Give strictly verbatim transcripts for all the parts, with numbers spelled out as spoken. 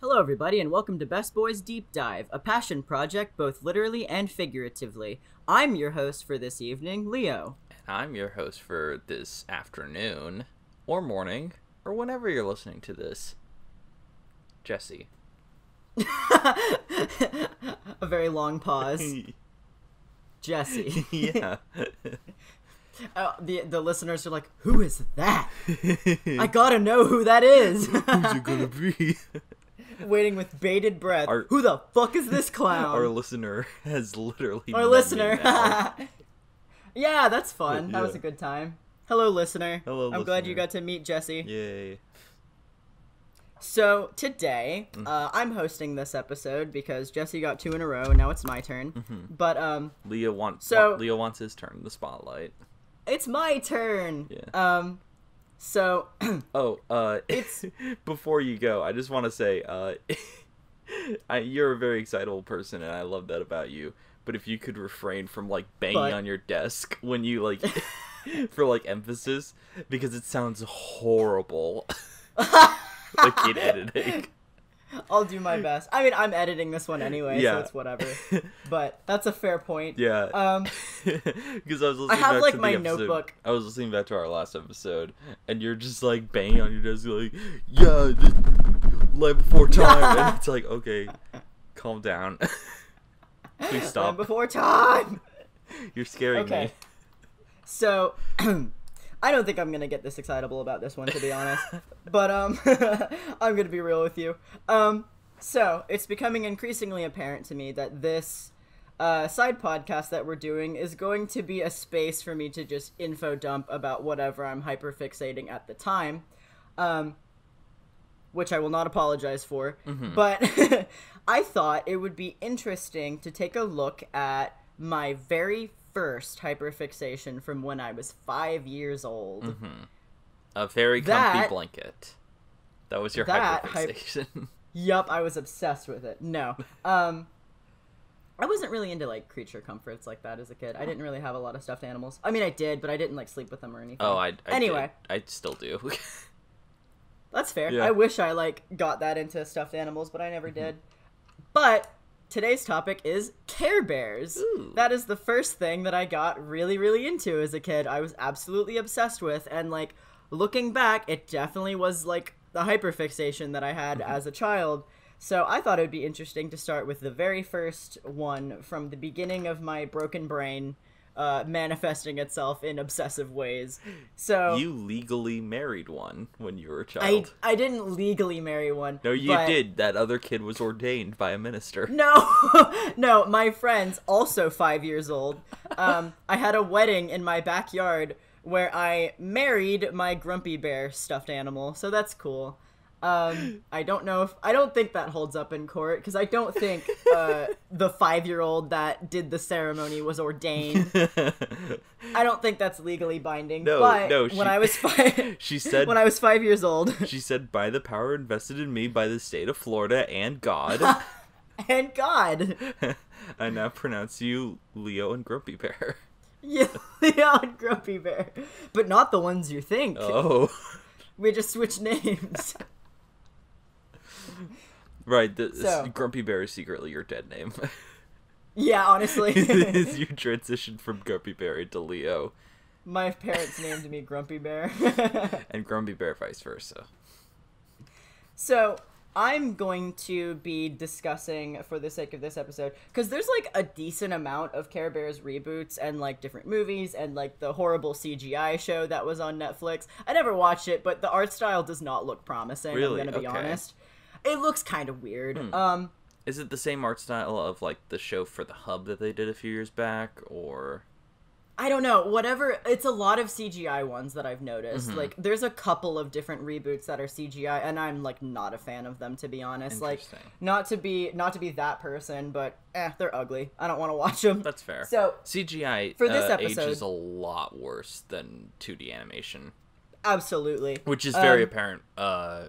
Hello everybody and welcome to Best Boys Deep Dive, a passion project both literally and figuratively. I'm your host for this evening, Leo. And I'm your host for this afternoon, or morning, or whenever you're listening to this, Jesse. A very long pause. Jesse. Yeah. Uh, the the listeners are like, who is that? I gotta know who that is. Who's it gonna be? Waiting with bated breath. Our, who the fuck is this clown? Our listener has literally. Our listener. Yeah, that's fun. That yeah. was a good time. Hello, listener. Hello, I'm listener. Glad you got to meet Jesse. Yay. So today, mm-hmm. uh, I'm hosting this episode because Jesse got two in a row, and now it's my turn. Mm-hmm. But um, Leo wants. So Leo wants his turn. The spotlight. It's my turn. Yeah. Um, so. oh, uh, it's before you go. I just want to say, uh, I, you're a very excitable person, and I love that about you. But if you could refrain from like banging but... on your desk when you like, for like emphasis, because it sounds horrible. Like in editing. I'll do my best. I mean, I'm editing this one anyway, yeah. so it's whatever. But that's a fair point. Yeah. Um, because I was listening. I have back like to my episode. notebook. I was listening back to our last episode, and you're just like banging on your desk, like, yeah, Land Before Time, and it's like, okay, calm down. Please stop. Land Before Time. You're scaring okay. me. So. I don't think I'm going to get this excitable about this one, to be honest, but um, I'm going to be real with you. Um, so, it's becoming increasingly apparent to me that this uh, side podcast that we're doing is going to be a space for me to just info dump about whatever I'm hyperfixating at the time, um, which I will not apologize for, mm-hmm. but I thought it would be interesting to take a look at my very first hyperfixation from when I was five years old. Mm-hmm. A very that, comfy blanket. That was your that hyperfixation. Hy- Yup, I was obsessed with it. No. Um, I wasn't really into, like, creature comforts like that as a kid. I didn't really have a lot of stuffed animals. I mean, I did, but I didn't, like, sleep with them or anything. Oh, I, I Anyway. Did. I still do. That's fair. Yeah. I wish I, like, got that into stuffed animals, but I never mm-hmm. did. But... today's topic is Care Bears. Ooh. That is the first thing that I got really, really into as a kid. I was absolutely obsessed with, and, like, looking back, it definitely was, like, the hyperfixation that I had mm-hmm. as a child. So I thought it would be interesting to start with the very first one from the beginning of my broken brain uh, manifesting itself in obsessive ways. So you legally married one when you were a child. I, I didn't legally marry one. No, you but... did. That other kid was ordained by a minister. No, no, my friends, also five years old. Um, I had a wedding in my backyard where I married my Grumpy Bear stuffed animal. So that's cool. Um, I don't know if, I don't think that holds up in court, because I don't think, uh, the five-year-old that did the ceremony was ordained. I don't think that's legally binding, no, but no, she, when I was five, she said, when I was five years old. She said, by the power invested in me by the state of Florida and God. And God. I now pronounce you Leo and Grumpy Bear. Yeah, Leo and Grumpy Bear. But not the ones you think. Oh. We just switched names. Right, the, so, Grumpy Bear is secretly your dead name. Yeah, honestly. You transitioned from Grumpy Bear into Leo. My parents named me Grumpy Bear. And Grumpy Bear vice versa. So, I'm going to be discussing, for the sake of this episode, because there's, like, a decent amount of Care Bears reboots and, like, different movies and, like, the horrible C G I show that was on Netflix. I never watched it, but the art style does not look promising, really? I'm going to be okay. honest. It looks kind of weird. Hmm. Um, is it the same art style of, like, the show for the Hub that they did a few years back, or...? I don't know. Whatever. It's a lot of C G I ones that I've noticed. Mm-hmm. Like, there's a couple of different reboots that are C G I, and I'm, like, not a fan of them, to be honest. Like, not to be not to be that person, but, eh, they're ugly. I don't want to watch them. That's fair. So, C G I for this uh, episode is a lot worse than two D animation. Absolutely. Which is very um, apparent, uh...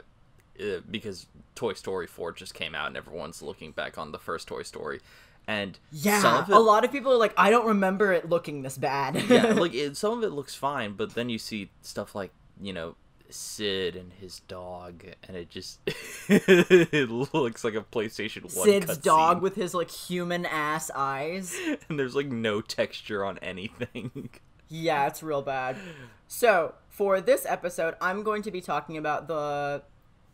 because Toy Story four just came out and everyone's looking back on the first Toy Story, and yeah, some of it, a lot of people are like, I don't remember it looking this bad. Yeah, like it, some of it looks fine, but then you see stuff like, you know, Sid and his dog, and it just it looks like a PlayStation one Sid's dog scene. With his like human ass eyes, and there's like no texture on anything. Yeah, it's real bad. So for this episode, I'm going to be talking about the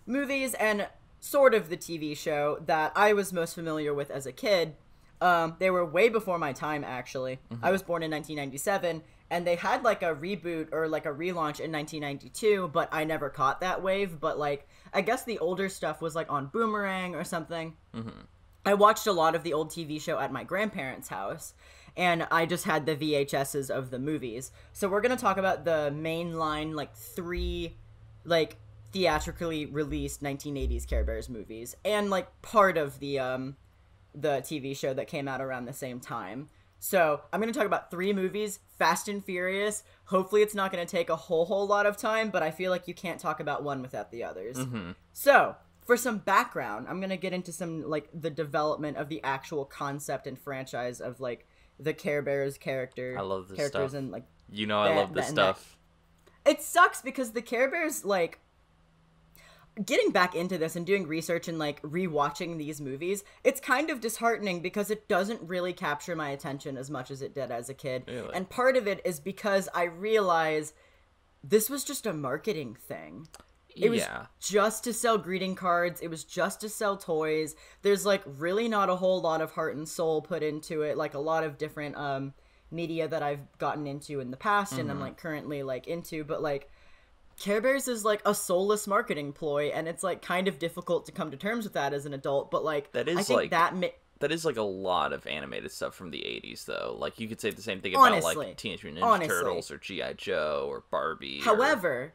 movies and sort of the T V show that I was most familiar with as a kid. Um, they were way before my time, actually. Mm-hmm. I was born in nineteen ninety-seven, and they had, like, a reboot or, like, a relaunch in nineteen ninety-two, but I never caught that wave. But, like, I guess the older stuff was, like, on Boomerang or something. Mm-hmm. I watched a lot of the old T V show at my grandparents' house, and I just had the V H Ses of the movies. So we're going to talk about the mainline, like, three, like, theatrically released nineteen eighties Care Bears movies, and, like, part of the, um... the T V show that came out around the same time. So I'm going to talk about three movies, Fast and Furious. Hopefully it's not going to take a whole, whole lot of time, but I feel like you can't talk about one without the others. Mm-hmm. So for some background, I'm going to get into some, like, the development of the actual concept and franchise of, like, the Care Bears character. I love this characters stuff. And, like, you know, that, I love this that, stuff. That. It sucks because the Care Bears, like, getting back into this and doing research and, like, rewatching these movies, it's kind of disheartening because it doesn't really capture my attention as much as it did as a kid. Really? And part of it is because I realize this was just a marketing thing. It yeah. was just to sell greeting cards. It was just to sell toys. There's, like, really not a whole lot of heart and soul put into it. Like, a lot of different um, media that I've gotten into in the past mm-hmm. and I'm, like, currently, like, into. But, like, Care Bears is, like, a soulless marketing ploy, and it's, like, kind of difficult to come to terms with that as an adult, but, like, that is I think like, that... Mi- that is, like, a lot of animated stuff from the eighties, though. Like, you could say the same thing about, honestly, like, Teenage Mutant Ninja honestly. Turtles or G I Joe or Barbie. However, or...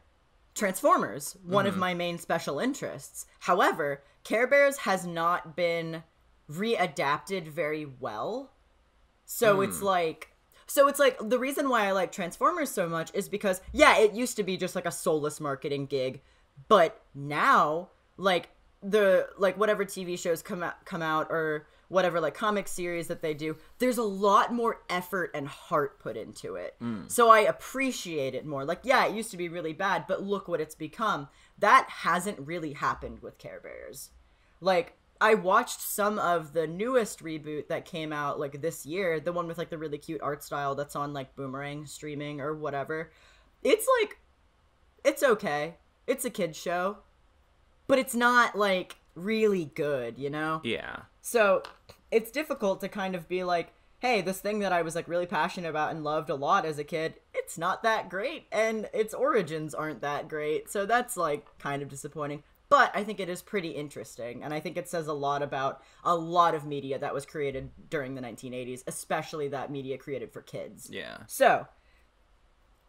Transformers, one mm-hmm. of my main special interests. However, Care Bears has not been readapted very well, so mm. it's, like... So it's, like, the reason why I like Transformers so much is because, yeah, it used to be just, like, a soulless marketing gig. But now, like, the, like, whatever T V shows come out, come out or whatever, like, comic series that they do, there's a lot more effort and heart put into it. Mm. So I appreciate it more. Like, yeah, it used to be really bad, but look what it's become. That hasn't really happened with Care Bears. Like... I watched some of the newest reboot that came out, like, this year. The one with, like, the really cute art style that's on, like, Boomerang streaming or whatever. It's, like, it's okay. It's a kid's show. But it's not, like, really good, you know? Yeah. So it's difficult to kind of be like, hey, this thing that I was, like, really passionate about and loved a lot as a kid, it's not that great. And its origins aren't that great. So that's, like, kind of disappointing. But I think it is pretty interesting, and I think it says a lot about a lot of media that was created during the nineteen eighties, especially that media created for kids. Yeah. So,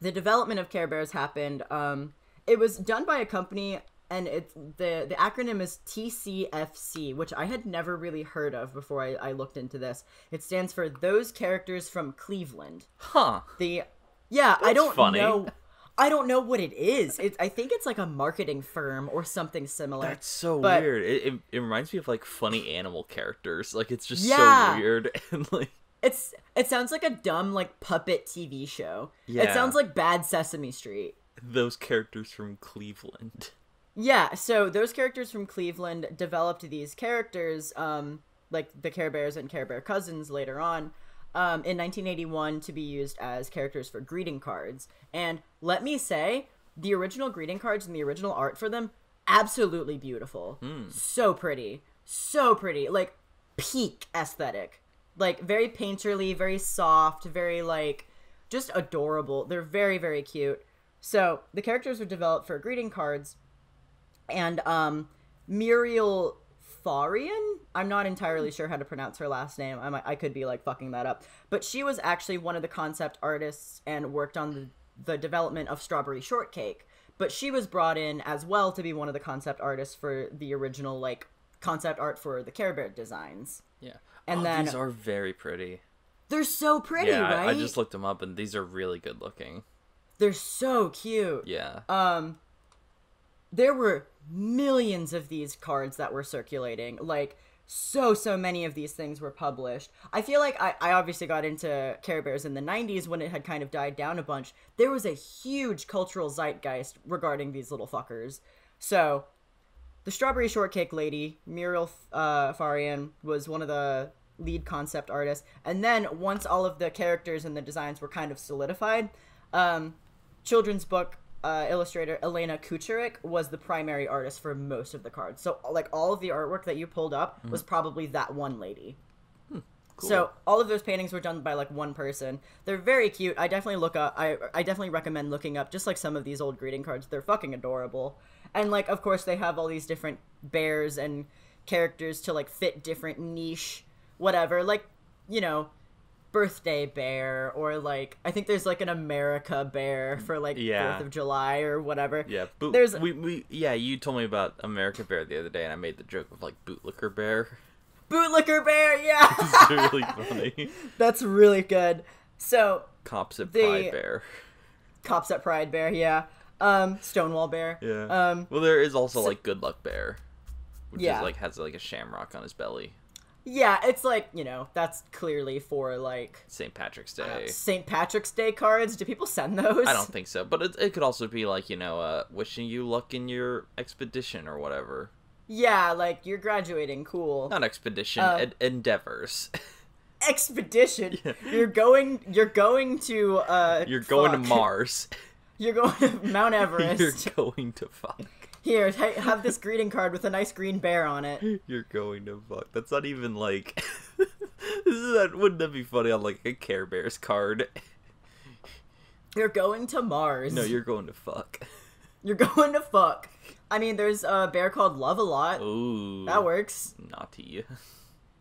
the development of Care Bears happened. Um, it was done by a company, and it's the the acronym is T C F C, which I had never really heard of before I, I looked into this. It stands for Those Characters from Cleveland. Huh. The yeah, That's I don't funny. know. I don't know what it is. It's, I think it's like a marketing firm or something similar. That's so but, weird. It, it it reminds me of like funny animal characters. Like it's just yeah. so weird and like it's it sounds like a dumb like puppet T V show. Yeah. It sounds like Bad Sesame Street. Those characters from Cleveland. Yeah. So those characters from Cleveland developed these characters, um, like the Care Bears and Care Bear Cousins later on. Um, in nineteen eighty-one to be used as characters for greeting cards. And let me say, the original greeting cards and the original art for them, absolutely beautiful. Mm. So pretty. So pretty. Like, peak aesthetic. Like, very painterly, very soft, very, like, just adorable. They're very, very cute. So, the characters were developed for greeting cards. And um, Muriel... Fahrion? I'm not entirely sure how to pronounce her last name. I might, I could be, like, fucking that up. But she was actually one of the concept artists and worked on the, the development of Strawberry Shortcake. But she was brought in as well to be one of the concept artists for the original, like, concept art for the Care Bear designs. Yeah. And oh, then... these are very pretty. They're so pretty, yeah, right? I, I just looked them up, and these are really good looking. They're so cute. Yeah. Um... there were millions of these cards that were circulating. Like, so, so many of these things were published. I feel like I, I obviously got into Care Bears in the nineties when it had kind of died down a bunch. There was a huge cultural zeitgeist regarding these little fuckers. So, the Strawberry Shortcake lady, Muriel uh, Fahrion, was one of the lead concept artists. And then, once all of the characters and the designs were kind of solidified, um, children's book Uh, illustrator Elena Kucharik was the primary artist for most of the cards. So, like, all of the artwork that you pulled up mm. was probably that one lady. Hmm, cool. So, all of those paintings were done by, like, one person. They're very cute. I definitely look up. I, I definitely recommend looking up just, like, some of these old greeting cards. They're fucking adorable. And, like, of course, they have all these different bears and characters to, like, fit different niche, whatever. Like, you know, Birthday Bear, or like I think there's like an America Bear for like yeah. fourth of July or whatever. Yeah, but there's we, we yeah, you told me about America Bear the other day and I made the joke of like Bootlicker Bear. Bootlicker Bear, yeah. It's really funny. That's really good. So Cops at the, Pride Bear. Cops at Pride Bear, yeah. Um Stonewall Bear. Yeah. Um Well, there is also so, like Good Luck Bear, which yeah. is like has like a shamrock on his belly. Yeah, it's like, you know, that's clearly for, like... Saint Patrick's Day. Uh, Saint Patrick's Day cards? Do people send those? I don't think so. But it, it could also be, like, you know, uh, wishing you luck in your expedition or whatever. Yeah, like, you're graduating. Cool. Not expedition. Uh, ed- endeavors. Expedition? Yeah. You're going... You're going to, uh... You're going fuck. to Mars. You're going to Mount Everest. You're going to fuck. Here, have this greeting card with a nice green bear on it. You're going to fuck. That's not even, like... this is that, wouldn't that be funny on, like, a Care Bears card? You're going to Mars. No, you're going to fuck. You're going to fuck. I mean, there's a bear called Love-A-Lot. Ooh. That works. Naughty.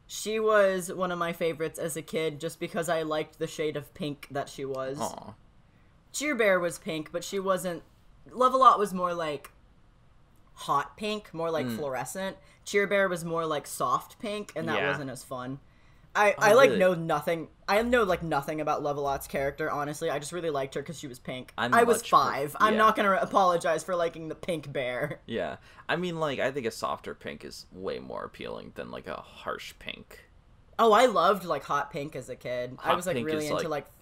She was one of my favorites as a kid just because I liked the shade of pink that she was. Aw. Cheer Bear was pink, but she wasn't... Love-A-Lot was more, like... hot pink, more like mm. fluorescent. Cheer Bear was more like soft pink, and that yeah. wasn't as fun. I, oh, I like really? know nothing. I know like nothing about Love-A-Lot's character, honestly. I just really liked her because she was pink. I'm I was five. Per- yeah. I'm not going to apologize for liking the pink bear. Yeah. I mean, like, I think a softer pink is way more appealing than like a harsh pink. Oh, I loved like hot pink as a kid. Hot I was like really into like... like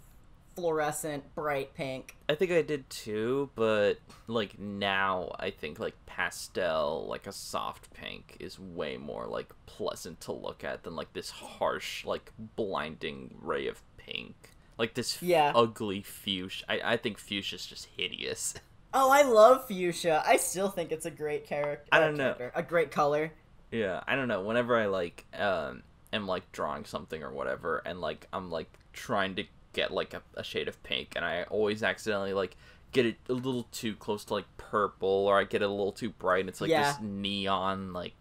fluorescent, bright pink. I think I did too, but like now I think like pastel, like a soft pink is way more like pleasant to look at than like this harsh, like blinding ray of pink. Like this f- yeah. ugly fuchsia. I-, I think fuchsia is just hideous. Oh, I love fuchsia. I still think it's a great character. I don't know. A great color. Yeah, I don't know. Whenever I like um am like drawing something or whatever and like I'm like trying to get like a, a shade of pink and I always accidentally like get it a little too close to like purple, or I get it a little too bright and it's like yeah. this neon like,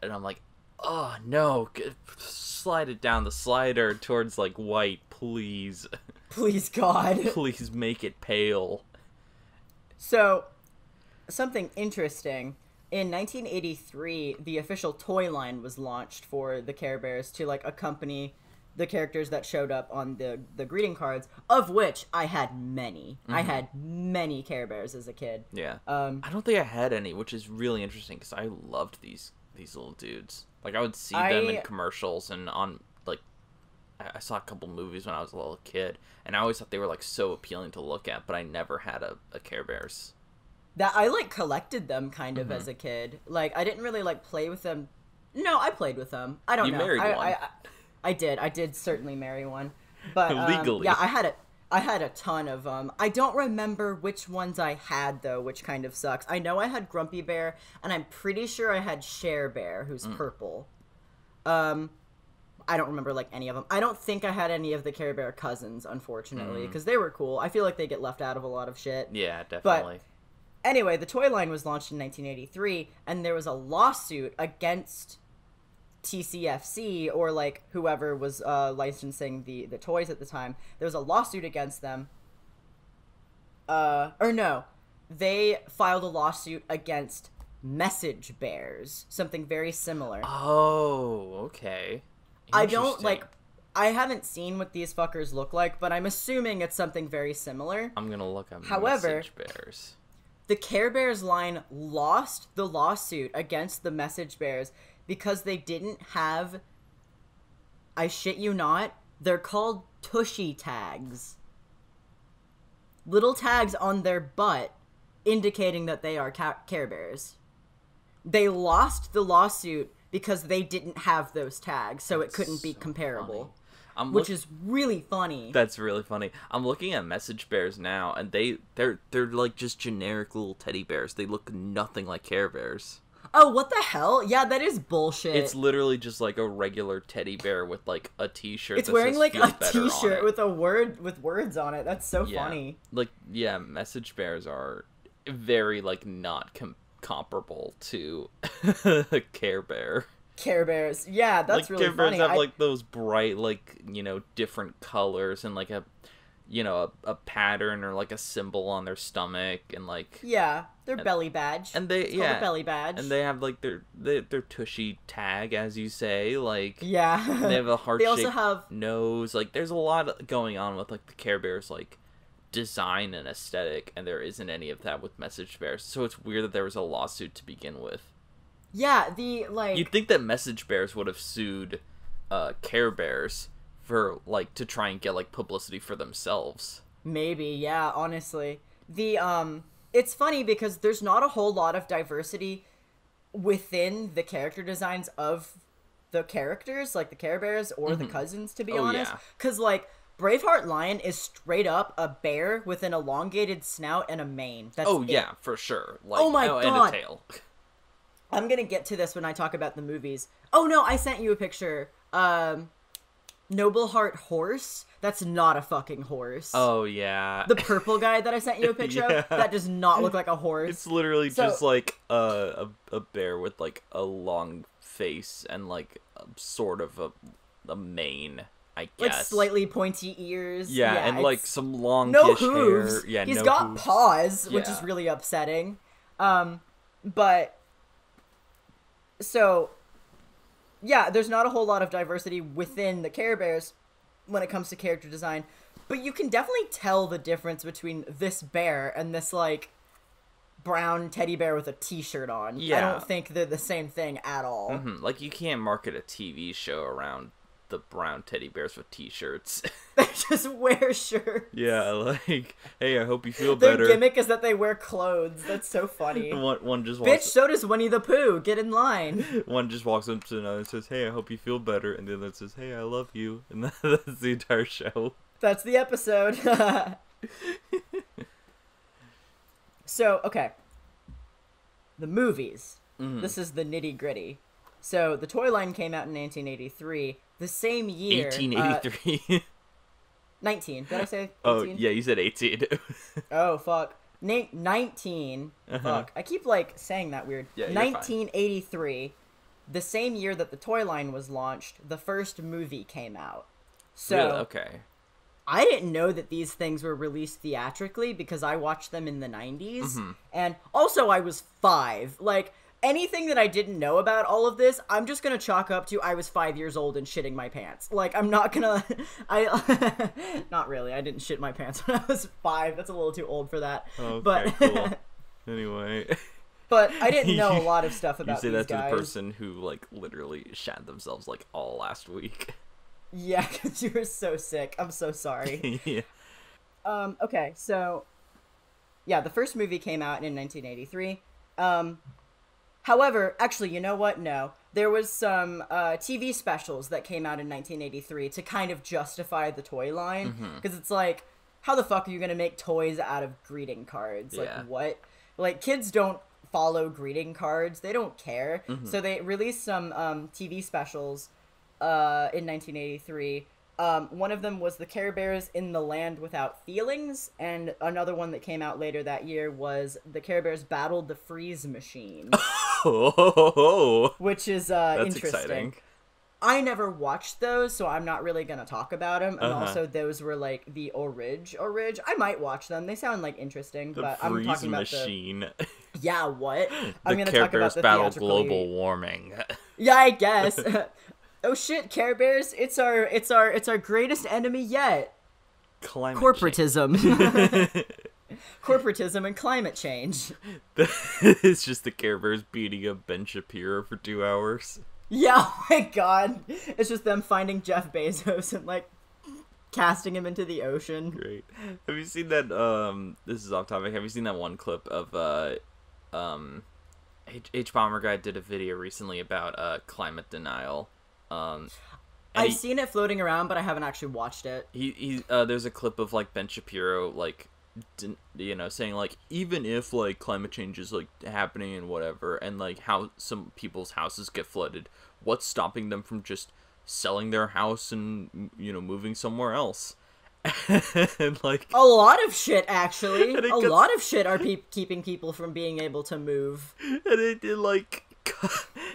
and I'm like, oh no, slide it down the slider towards like white, please please God please make it pale. So something interesting, in nineteen eighty-three the official toy line was launched for the Care Bears to like accompany the characters that showed up on the, the greeting cards, of which I had many. Mm-hmm. I had many Care Bears as a kid. Yeah. Um, I don't think I had any, which is really interesting because I loved these these little dudes. Like, I would see I, them in commercials and on, like, I saw a couple movies when I was a little kid, and I always thought they were, like, so appealing to look at, but I never had a, a Care Bears. That I, like, collected them kind of mm-hmm. as a kid. Like, I didn't really, like, play with them. No, I played with them. I don't you know. You married I, one. I, I, I did. I did certainly marry one, but um, legally, yeah, I had a, I had a ton of them. I don't remember which ones I had though, which kind of sucks. I know I had Grumpy Bear, and I'm pretty sure I had Share Bear, who's mm. purple. Um, I don't remember like any of them. I don't think I had any of the Care Bear Cousins, unfortunately, because mm. they were cool. I feel like they get left out of a lot of shit. Yeah, definitely. But anyway, the toy line was launched in nineteen eighty-three, and there was a lawsuit against T C F C, or like whoever was uh licensing the the toys at the time. There was a lawsuit against them, uh or no they filed a lawsuit against Message Bears, something very similar. Oh, okay. I don't like I haven't seen what these fuckers look like, but I'm assuming it's something very similar. I'm gonna look up however Message Bears. The Care Bears line lost the lawsuit against the Message Bears because they didn't have, I shit you not, they're called tushy tags. Little tags on their butt indicating that they are ca- Care Bears. They lost the lawsuit because they didn't have those tags, so That's it couldn't so be comparable. Which is really funny. That's really funny. I'm looking at Message Bears now, and they, they're, they're like just generic little teddy bears. They look nothing like Care Bears. Oh, what the hell? Yeah, that is bullshit. It's literally just like a regular teddy bear with like a t-shirt. It's wearing like a t-shirt with a word with words on it. That's so yeah. funny. Like, yeah, Message Bears are very like not com comparable to Care Bear. Care Bears. Yeah, that's like, really funny. Care Bears funny. have, I... like, those bright, like, you know, different colors and, like, a, you know, a, a pattern or, like, a symbol on their stomach and, like... Yeah, their and, belly badge. And they, it's yeah. belly badge. And they have, like, their, their, their tushy tag, as you say, like... Yeah. They have a heart-shaped have... nose. Like, there's a lot going on with, like, the Care Bears, like, design and aesthetic, and there isn't any of that with Message Bears. So it's weird that there was a lawsuit to begin with. Yeah, the, like... You'd think that Message Bears would have sued uh, Care Bears for, like, to try and get, like, publicity for themselves. Maybe, yeah, honestly. The, um... It's funny because there's not a whole lot of diversity within the character designs of the characters, like the Care Bears or mm-hmm. the cousins, to be oh, honest. Because, yeah. like, Braveheart Lion is straight up a bear with an elongated snout and a mane. That's oh, it. yeah, for sure. Like, oh, my oh, God. And a tail. I'm going to get to this when I talk about the movies. Oh, no, I sent you a picture. Um, Noble Heart Horse. That's not a fucking horse. Oh, yeah. The purple guy that I sent you a picture yeah. of, that does not look like a horse. It's literally so, just, like, a, a, a bear with, like, a long face and, like, a, sort of a, a mane, I guess. Like, slightly pointy ears. Yeah, yeah and, like, some long no hooves. hair. Yeah, He's no got hooves. paws, which yeah. is really upsetting. Um, but... So, yeah, there's not a whole lot of diversity within the Care Bears when it comes to character design, but you can definitely tell the difference between this bear and this, like, brown teddy bear with a t-shirt on. Yeah. I don't think they're the same thing at all. Mm-hmm. Like, you can't market a T V show around the brown teddy bears with t-shirts. They just wear shirts. Yeah, like, hey, I hope you feel Their better. Their gimmick is that they wear clothes. That's so funny. one, one just walks Bitch, so does Winnie the Pooh. Get in line. One just walks up to another and says, hey, I hope you feel better. And the other says, hey, I love you. And that's the entire show. That's the episode. So, okay. The movies. Mm-hmm. This is the nitty-gritty. So, the toy line came out in nineteen eighty-three. The same year... eighteen eighty-three. Uh, nineteen. Did I say eighteen? Oh, yeah, you said eighteen. Oh, fuck. Na nineteen. Uh-huh. Fuck. I keep, like, saying that weird. Yeah, nineteen eighty-three, the same year that the toy line was launched, the first movie came out. So, really? Okay. I didn't know that these things were released theatrically because I watched them in the nineties. Mm-hmm. And also, I was five. Like... Anything that I didn't know about all of this, I'm just gonna chalk up to I was five years old and shitting my pants. Like, I'm not gonna... I Not really. I didn't shit my pants when I was five. That's a little too old for that. Okay, but cool. Anyway. But I didn't know a lot of stuff about these guys. You say that to the person who, like, literally shat themselves, like, all last week. Yeah, because you were so sick. I'm so sorry. Yeah. Um, okay, so... Yeah, the first movie came out in nineteen eighty-three. Um... However, actually, you know what? No. There was some uh, T V specials that came out in nineteen eighty-three to kind of justify the toy line. Because mm-hmm. it's like, how the fuck are you going to make toys out of greeting cards? Yeah. Like, what? Like, kids don't follow greeting cards. They don't care. Mm-hmm. So they released some um, T V specials uh, in nineteen eighty-three. Um, one of them was the Care Bears in the Land Without Feelings, and another one that came out later that year was the Care Bears Battled the Freeze Machine. Oh, which is uh, that's interesting. Exciting. I never watched those, so I'm not really gonna talk about them. And uh-huh. also, those were like the orig orig. I might watch them. They sound like interesting, the but I'm talking about machine. the yeah. What the I'm gonna Care talk Bears about the battle global warming. Yeah, I guess. Oh shit, Care Bears! It's our, it's our, it's our greatest enemy yet. Climate Corporatism. corporatism, and climate change. It's just the Care Bears beating up Ben Shapiro for two hours. Yeah, oh my god. It's just them finding Jeff Bezos and, like, casting him into the ocean. Great. Have you seen that, um, this is off topic, have you seen that one clip of, uh, um, H, H Bomber Guy did a video recently about, uh, climate denial. Um... I've he, seen it floating around, but I haven't actually watched it. He, he uh, there's a clip of, like, Ben Shapiro, like, didn't, you know, saying, like, even if, like, climate change is, like, happening and whatever, and, like, how some people's houses get flooded, what's stopping them from just selling their house and, you know, moving somewhere else? And, like... A lot of shit, actually. A gets, lot of shit are pe keeping people from being able to move. And it, it like...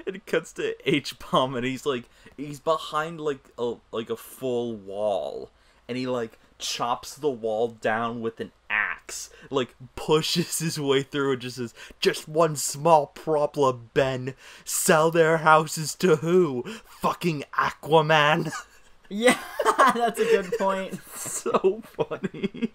It cuts to H-Bomb, and he's like, he's behind like a like a full wall, and he like chops the wall down with an axe, like pushes his way through, and just says, "Just one small problem, Ben. Sell their houses to who? Fucking Aquaman." Yeah, that's a good point. So funny.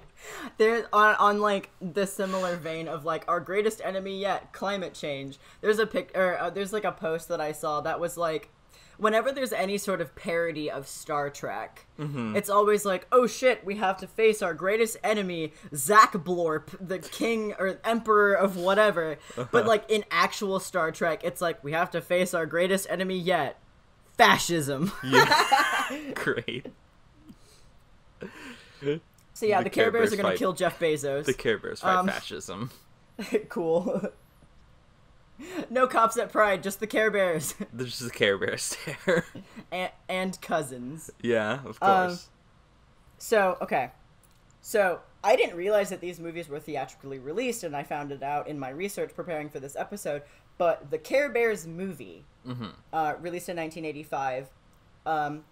There's on, on like the similar vein of like our greatest enemy yet, climate change. There's a pic, or uh, there's like a post that I saw that was like, whenever there's any sort of parody of Star Trek, mm-hmm. it's always like, oh shit, we have to face our greatest enemy, Zach Blorp, the king or emperor of whatever. Uh-huh. But like in actual Star Trek, it's like we have to face our greatest enemy yet, fascism. Yeah. Great. So yeah, the, the Care, Care Bears, Bears are going to kill Jeff Bezos. The Care Bears fight um, fascism. Cool. No cops at Pride, just the Care Bears. There's just the Care Bears there. And, and cousins. Yeah, of course. Um, so, okay. So, I didn't realize that these movies were theatrically released, and I found it out in my research preparing for this episode, but the Care Bears movie, mm-hmm. uh, released in nineteen eighty-five, um,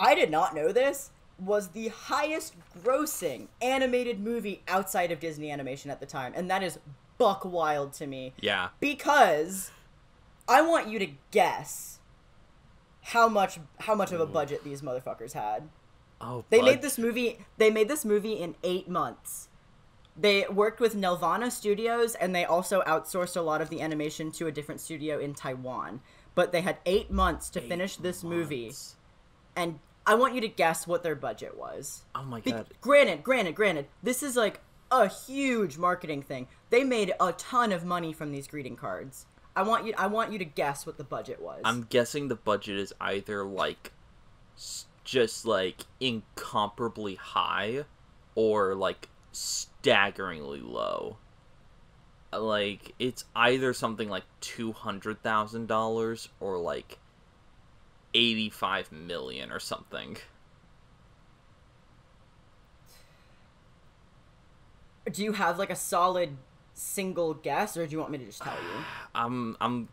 I did not know this, was the highest grossing animated movie outside of Disney animation at the time, and that is buck wild to me. Yeah. Because I want you to guess how much how much of a budget these motherfuckers had. Oh, they made this movie they made this movie in eight months. They worked with Nelvana Studios, and they also outsourced a lot of the animation to a different studio in Taiwan. But they had eight months to eight finish this months. movie. And I want you to guess what their budget was. Oh my god. Be granted, granted, granted. This is like a huge marketing thing. They made a ton of money from these greeting cards. I want you I want you to guess what the budget was. I'm guessing the budget is either like just like incomparably high or like staggeringly low. Like it's either something like two hundred thousand dollars or like eighty-five million or something. Do you have like a solid single guess, or do you want me to just tell you? I'm I'm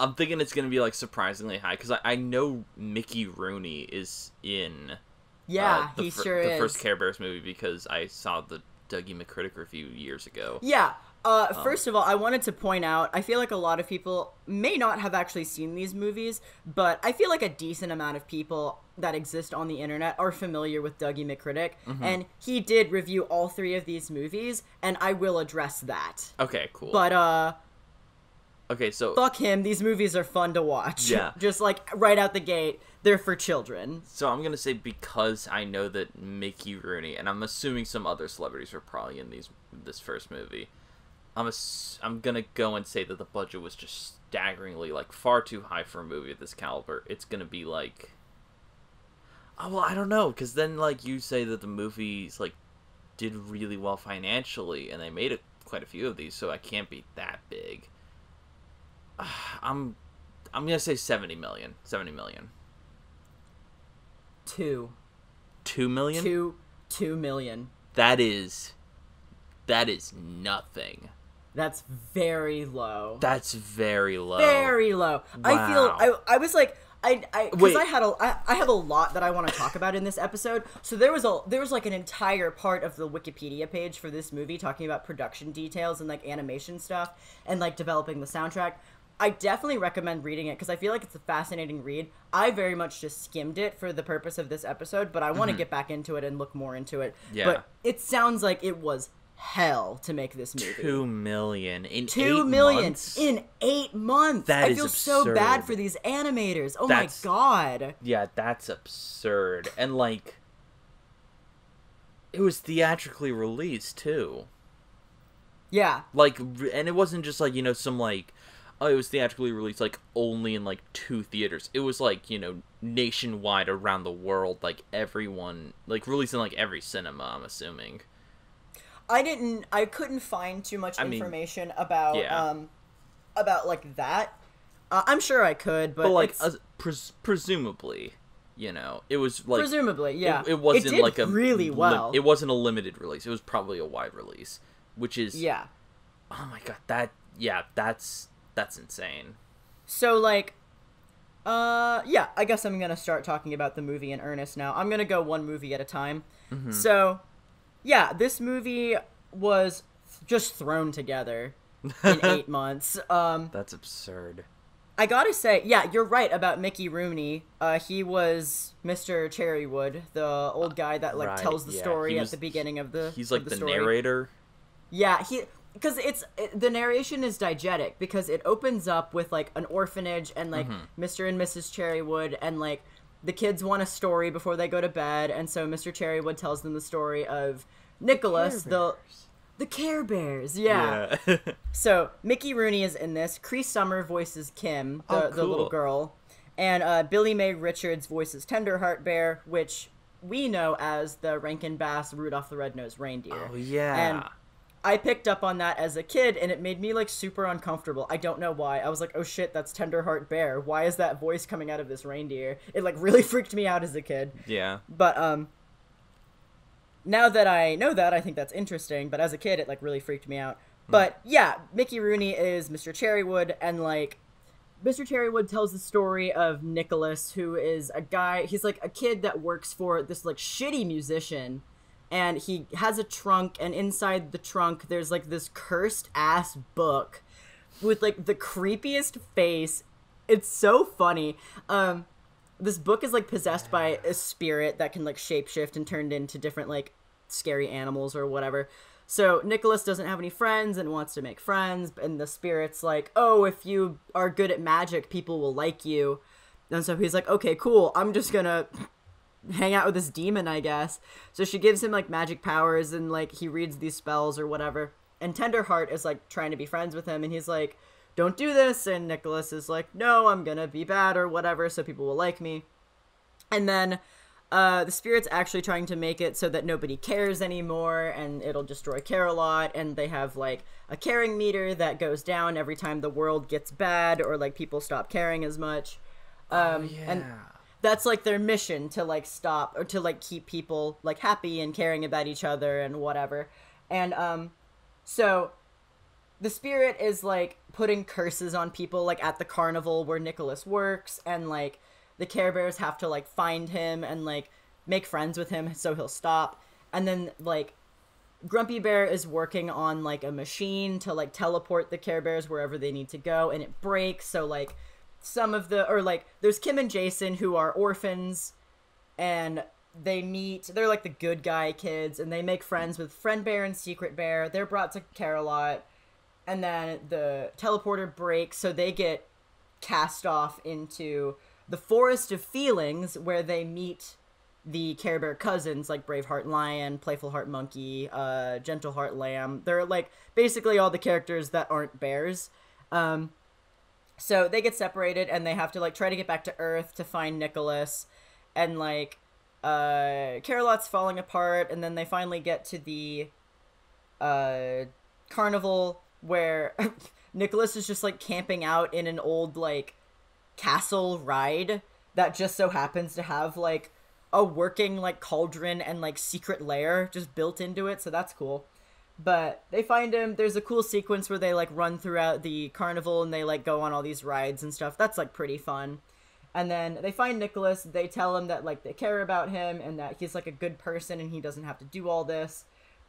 I'm thinking it's gonna be like surprisingly high, because I, I know Mickey Rooney is in yeah uh, the he sure the is. first Care Bears movie, because I saw the Dougie McCritic review years ago. Yeah. Uh, first of all, I wanted to point out, I feel like a lot of people may not have actually seen these movies, but I feel like a decent amount of people that exist on the internet are familiar with Dougie McCritic, mm-hmm. and he did review all three of these movies, and I will address that. Okay, cool. But, uh... okay, so... fuck him, these movies are fun to watch. Yeah. Just, like, right out the gate, they're for children. So I'm gonna say, because I know that Mickey Rooney, and I'm assuming some other celebrities were probably in these this first movie... I'm a, I'm gonna go and say that the budget was just staggeringly, like, far too high for a movie of this caliber. It's gonna be like, oh well, I don't know, because then like you say that the movies like did really well financially, and they made a, quite a few of these, so I can't be that big. Uh, I'm I'm gonna say seventy million. Seventy million. Two. Two million. Two two million. That is, that is nothing. That's very low. That's very low. Very low. Wow. I feel I I was like I I because I had a I, I have a lot that I want to talk about in this episode. So there was a there was like an entire part of the Wikipedia page for this movie talking about production details and like animation stuff and like developing the soundtrack. I definitely recommend reading it because I feel like it's a fascinating read. I very much just skimmed it for the purpose of this episode, but I want to mm-hmm. get back into it and look more into it. Yeah. But it sounds like it was hell to make this movie. Two million in two eight million months? in eight months. That I is feel absurd. so bad for these animators. Oh that's, my god. Yeah, that's absurd. And like, it was theatrically released too. Yeah. Like, and it wasn't just like, you know, some like, oh, it was theatrically released like only in like two theaters. It was like, you know, nationwide around the world. Like everyone, like released in like every cinema. I'm assuming. I didn't. I couldn't find too much I information mean, about yeah. um, about like that. Uh, I'm sure I could, but, but like uh, pres presumably, you know, it was like presumably, yeah. It, it wasn't it did like a really well. It wasn't a limited release. It was probably a wide release, which is yeah. Oh my god, that yeah, that's that's insane. So like, uh, yeah. I guess I'm gonna start talking about the movie in earnest now. I'm gonna go one movie at a time. Mm-hmm. So. Yeah, this movie was just thrown together in eight months. Um, That's absurd. I gotta say, yeah, you're right about Mickey Rooney. Uh, he was Mister Cherrywood, the old guy that like right, tells the yeah. story was, at the beginning of the. He's like the, the narrator. Yeah, he because it's it, the narration is diegetic because it opens up with like an orphanage and like mm-hmm. Mister and Missus Cherrywood and like. The kids want a story before they go to bed, and so Mister Cherrywood tells them the story of Nicholas, the the Care Bears. Yeah. yeah. So Mickey Rooney is in this. Cree Summer voices Kim, the, oh, cool. the little girl, and uh, Billy Mae Richards voices Tenderheart Bear, which we know as the Rankin Bass Rudolph the Red-Nosed Reindeer. Oh yeah. And I picked up on that as a kid, and it made me like super uncomfortable. I don't know why. I was like, "Oh shit, that's Tenderheart Bear. Why is that voice coming out of this reindeer?" It like really freaked me out as a kid. Yeah. But um, now that I know that, I think that's interesting. But as a kid, it like really freaked me out. Mm. But yeah, Mickey Rooney is Mister Cherrywood, and like, Mister Cherrywood tells the story of Nicholas, who is a guy. He's like a kid that works for this like shitty musician. And he has a trunk, and inside the trunk, there's, like, this cursed-ass book with, like, the creepiest face. It's so funny. Um, this book is, like, possessed by a spirit that can, like, shapeshift and turned into different, like, scary animals or whatever. So Nicholas doesn't have any friends and wants to make friends, and the spirit's like, oh, if you are good at magic, people will like you. And so he's like, okay, cool, I'm just gonna... hang out with this demon, I guess. So she gives him like magic powers, and like he reads these spells or whatever, and Tenderheart is like trying to be friends with him, and he's like, don't do this, and Nicholas is like, no, I'm gonna be bad or whatever so people will like me. And then uh the spirit's actually trying to make it so that nobody cares anymore, and it'll destroy Care-a-Lot, and they have like a caring meter that goes down every time the world gets bad or like people stop caring as much. um oh, yeah. And that's, like, their mission, to, like, stop, or to, like, keep people, like, happy and caring about each other and whatever. And, um, so the spirit is, like, putting curses on people, like, at the carnival where Nicholas works, and, like, the Care Bears have to, like, find him and, like, make friends with him so he'll stop. And then, like, Grumpy Bear is working on, like, a machine to, like, teleport the Care Bears wherever they need to go, and it breaks, so, like... some of the, or like, there's Kim and Jason, who are orphans, and they meet, they're like the good guy kids, and they make friends with Friend Bear and Secret Bear. They're brought to Care-a-Lot, and then the teleporter breaks, so they get cast off into the Forest of Feelings, where they meet the Care Bear Cousins, like Braveheart Lion, Playful Heart Monkey, uh, Gentle Heart Lamb. They're like, basically all the characters that aren't bears. Um... So they get separated, and they have to, like, try to get back to Earth to find Nicholas, and, like, uh, Care-a-Lot's falling apart, and then they finally get to the, uh, carnival, where Nicholas is just, like, camping out in an old, like, castle ride that just so happens to have, like, a working, like, cauldron and, like, secret lair just built into it, so that's cool. But they find him. There's a cool sequence where they, like, run throughout the carnival, and they, like, go on all these rides and stuff. That's, like, pretty fun. And then they find Nicholas. They tell him that, like, they care about him and that he's, like, a good person and he doesn't have to do all this.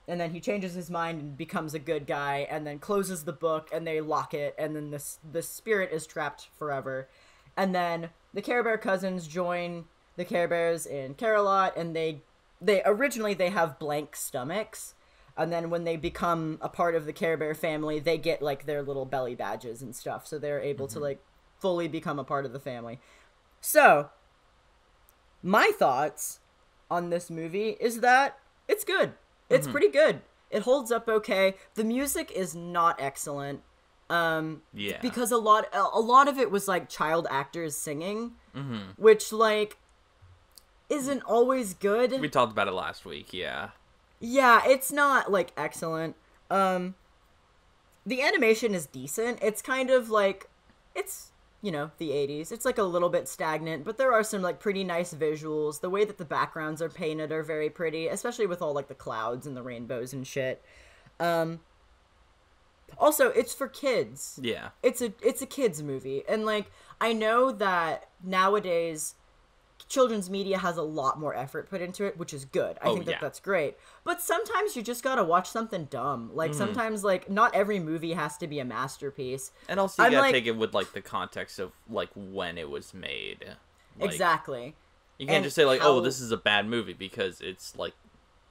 And then he changes his mind and becomes a good guy, and then closes the book, and they lock it. And then this the spirit is trapped forever. And then the Care Bear Cousins join the Care Bears in Care-a-Lot, and they, they originally they have blank stomachs. And then when they become a part of the Care Bear family, they get, like, their little belly badges and stuff. So they're able mm-hmm. to, like, fully become a part of the family. So, my thoughts on this movie is that it's good. It's mm-hmm. pretty good. It holds up okay. The music is not excellent. Um, yeah. Because a lot, a lot of it was, like, child actors singing. Mm-hmm. Which, like, isn't always good. We talked about it last week, yeah. Yeah, it's not, like, excellent. Um, the animation is decent. It's kind of, like, it's, you know, the eighties. It's, like, a little bit stagnant, but there are some, like, pretty nice visuals. The way that the backgrounds are painted are very pretty, especially with all, like, the clouds and the rainbows and shit. Um, also, it's for kids. Yeah. It's a, it's a kids movie. And, like, I know that nowadays children's media has a lot more effort put into it, which is good. I oh, think that yeah. that's great. But sometimes you just gotta watch something dumb. Like, mm-hmm. sometimes, like, not every movie has to be a masterpiece. And also you I'm gotta like, take it with, like, the context of, like, when it was made. Like, exactly. You can't and just say, like, how... oh, this is a bad movie because it's, like,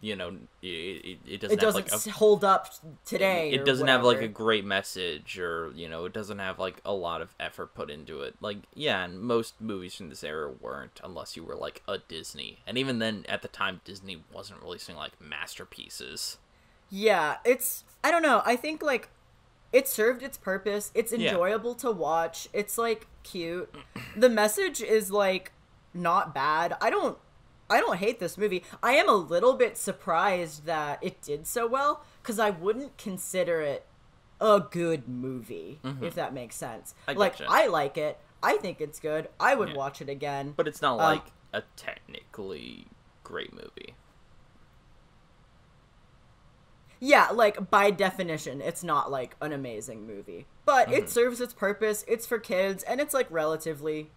you know, it, it, it doesn't, it doesn't have, like, a... hold up today. It, it doesn't whatever. have, like, a great message, or, you know, it doesn't have, like, a lot of effort put into it. Like, yeah, and most movies from this era weren't, unless you were, like, a Disney. And even then, at the time, Disney wasn't releasing, like, masterpieces. Yeah, it's, I don't know, I think, like, it served its purpose. It's enjoyable yeah. to watch. It's, like, cute. The message is, like, not bad. I don't I don't hate this movie. I am a little bit surprised that it did so well, because I wouldn't consider it a good movie, mm-hmm. if that makes sense. I like, gotcha. I like it. I think it's good. I would yeah. watch it again. But it's not like um, a technically great movie. Yeah, like, by definition, it's not, like, an amazing movie. But mm-hmm. it serves its purpose, it's for kids, and it's, like, relatively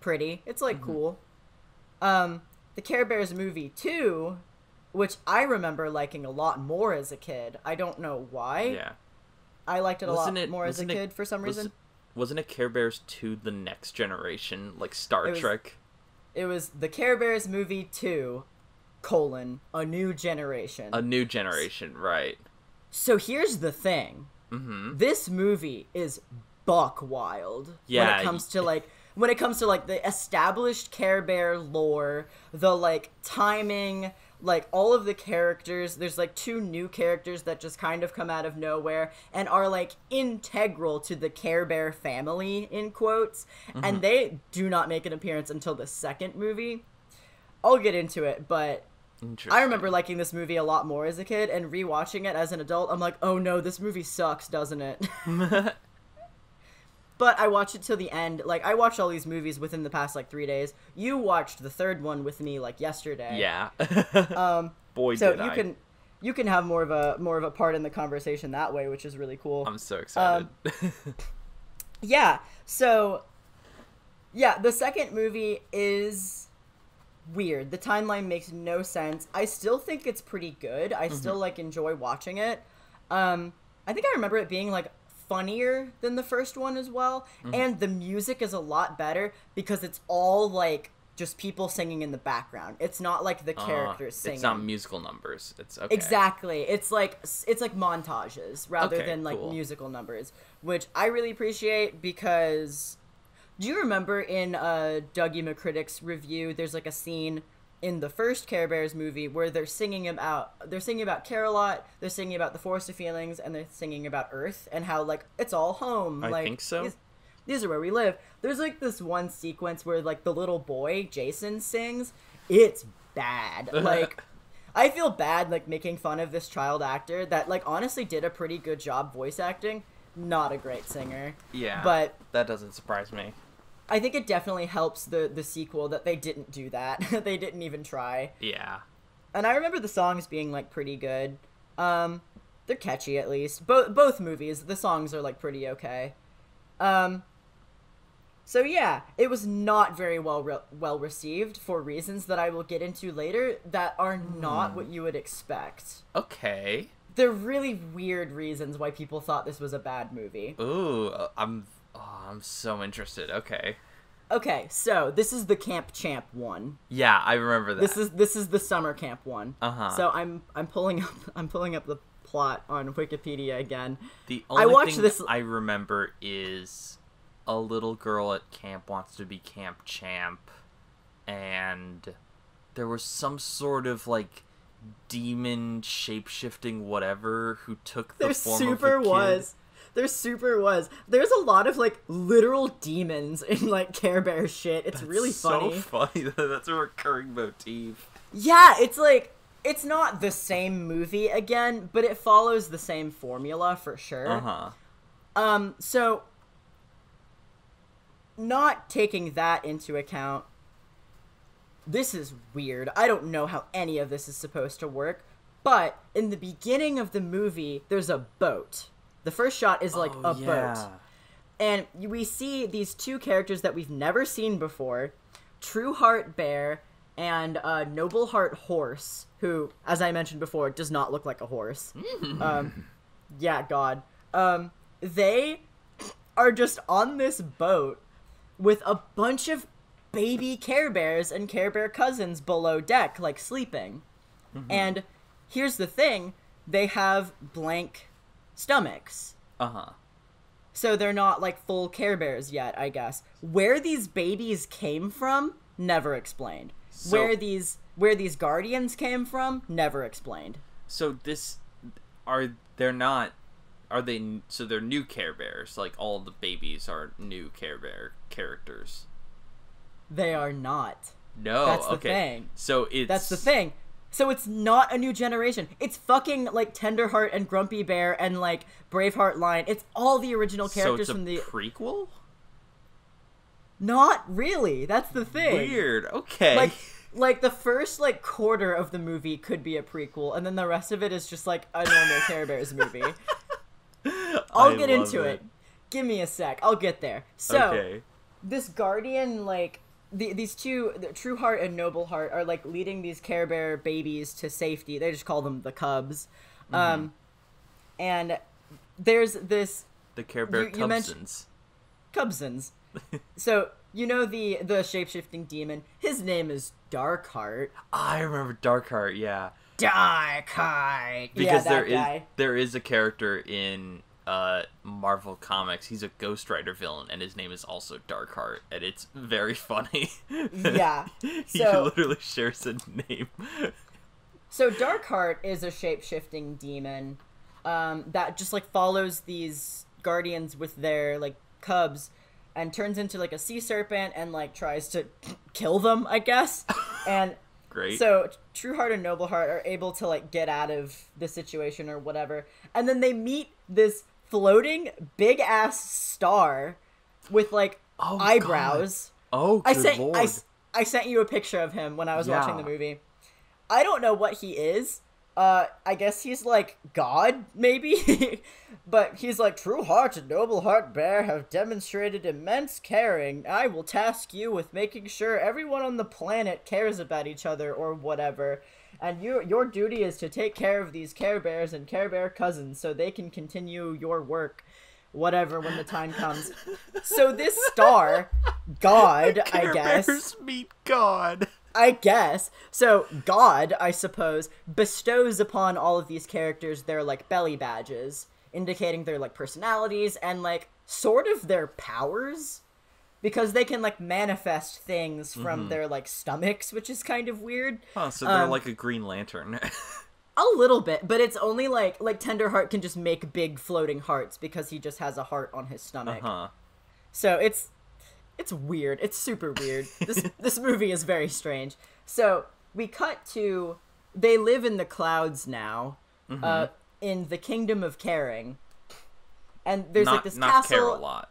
pretty. It's, like, mm-hmm. cool. Um... The Care Bears movie two, which I remember liking a lot more as a kid. I don't know why. Yeah, I liked it wasn't a lot it, more as a it, kid for some was, reason. Wasn't it Care Bears two The Next Generation, like Star it was, Trek? It was the Care Bears movie two, colon, A New Generation. A New Generation, right. So here's the thing. Mm-hmm. This movie is buck wild yeah, when it comes to, like... When it comes to, like, the established Care Bear lore, the, like, timing, like, all of the characters, there's, like, two new characters that just kind of come out of nowhere and are, like, integral to the Care Bear family, in quotes, mm-hmm. and they do not make an appearance until the second movie. I'll get into it, but I remember liking this movie a lot more as a kid, and rewatching it as an adult, I'm like, oh no, this movie sucks, doesn't it? But I watched it till the end. Like, I watched all these movies within the past, like, three days. You watched the third one with me, like, yesterday. Yeah. um, Boy, so did you I. can you can have more of a more of a part in the conversation that way, which is really cool. I'm so excited. Um, yeah. So, yeah, the second movie is weird. The timeline makes no sense. I still think it's pretty good. I mm-hmm. still, like, enjoy watching it. Um, I think I remember it being, like, funnier than the first one as well, mm-hmm. and the music is a lot better because it's all, like, just people singing in the background. It's not like the characters uh, singing. It's not musical numbers. It's okay. Exactly. It's like it's like montages rather okay, than like cool. musical numbers, which I really appreciate because do you remember in uh, Dougie McCritic's review? There's like a scene in the first Care Bears movie where they're singing about, they're singing about Care-a-Lot, they're singing about the Forest of Feelings, and they're singing about Earth, and how, like, it's all home. I like, think so. These, these are where we live. There's, like, this one sequence where, like, the little boy, Jason, sings. It's bad. Like, I feel bad, like, making fun of this child actor that, like, honestly did a pretty good job voice acting. Not a great singer. Yeah. But that doesn't surprise me. I think it definitely helps the, the sequel that they didn't do that. They didn't even try. Yeah. And I remember the songs being, like, pretty good. Um, they're catchy, at least. Bo- both movies, the songs are, like, pretty okay. Um, so, yeah, it was not very well re- well received for reasons that I will get into later that are not mm. what you would expect. Okay. They're really weird reasons why people thought this was a bad movie. Ooh, I'm... Oh, I'm so interested. Okay. Okay, so this is the Camp Champ one. Yeah, I remember that. This is this is the summer camp one. Uh huh. So I'm I'm pulling up I'm pulling up the plot on Wikipedia again. The only I watched thing this... I remember is a little girl at camp wants to be Camp Champ, and there was some sort of like demon shape-shifting whatever who took the there form super of a kid. was. There super was. There's a lot of, like, literal demons in, like, Care Bear shit. It's That's really funny. That's so funny. That's a recurring motif. Yeah, it's, like, it's not the same movie again, but it follows the same formula for sure. Uh-huh. Um, so, not taking that into account, this is weird. I don't know how any of this is supposed to work, but in the beginning of the movie, there's a boat. The first shot is, like, oh, a yeah. boat. And we see these two characters that we've never seen before, True Heart Bear and uh, Noble Heart Horse, who, as I mentioned before, does not look like a horse. Mm-hmm. Um, yeah, God. Um, they are just on this boat with a bunch of baby Care Bears and Care Bear Cousins below deck, like, sleeping. Mm-hmm. And here's the thing. They have blank... stomachs. Uh-huh. So they're not, like, full Care Bears yet, I guess. Where these babies came from, never explained. So, where these where these guardians came from, never explained. So this... Are they're not... Are they... So they're new Care Bears. Like, all the babies are new Care Bear characters. They are not. No, That's the okay. thing. So it's... That's the thing. So it's not a new generation. It's fucking, like, Tenderheart and Grumpy Bear and, like, Braveheart Lion. It's all the original characters so from the... prequel? Not really. That's the thing. Weird. Okay. Like, like, the first, like, quarter of the movie could be a prequel, and then the rest of it is just, like, a normal Care Bears movie. I'll I get into it. it. Give me a sec. I'll get there. So, okay. This guardian, like... The, these two, the True Heart and Noble Heart, are, like, leading these Care Bear babies to safety. They just call them the cubs. Mm-hmm. Um, and there's this... The Care Bear you, Cubsins. You Cubsins. So, you know the, the shape-shifting demon? His name is Dark Heart. I remember Dark Heart, yeah. Dark Heart! Because yeah, there is, there is a character in... Uh, Marvel Comics. He's a Ghost Rider villain, and his name is also Dark Heart, and it's very funny. Yeah. So, he literally shares a name. So Dark Heart is a shape-shifting demon um, that just, like, follows these guardians with their, like, cubs and turns into, like, a sea serpent and, like, tries to kill them, I guess. And great. So True Heart and Noble Heart are able to, like, get out of the situation or whatever, and then they meet this floating big ass star with, like, oh, eyebrows. God. Oh, I good sent Lord. I, I sent you a picture of him when I was yeah. watching the movie. I don't know what he is. Uh, I guess he's, like, God, maybe. But he's like, True Heart and Noble Heart Bear have demonstrated immense caring. I will task you with making sure everyone on the planet cares about each other or whatever. And you, your duty is to take care of these Care Bears and Care Bear Cousins so they can continue your work, whatever, when the time comes. So this star, God, Care I guess. Care Bears meet God. I guess. So God, I suppose, bestows upon all of these characters their, like, belly badges, indicating their, like, personalities and, like, sort of their powers. Because they can, like, manifest things from mm-hmm. their, like, stomachs, which is kind of weird. Oh, so they're um, like a Green Lantern. A little bit, but it's only, like, like Tenderheart can just make big floating hearts because he just has a heart on his stomach. Uh-huh. So it's, it's weird. It's super weird. This this movie is very strange. So we cut to, they live in the clouds now, mm-hmm. uh, in the Kingdom of Caring. And there's, not, like, this not castle. Care-a-Lot.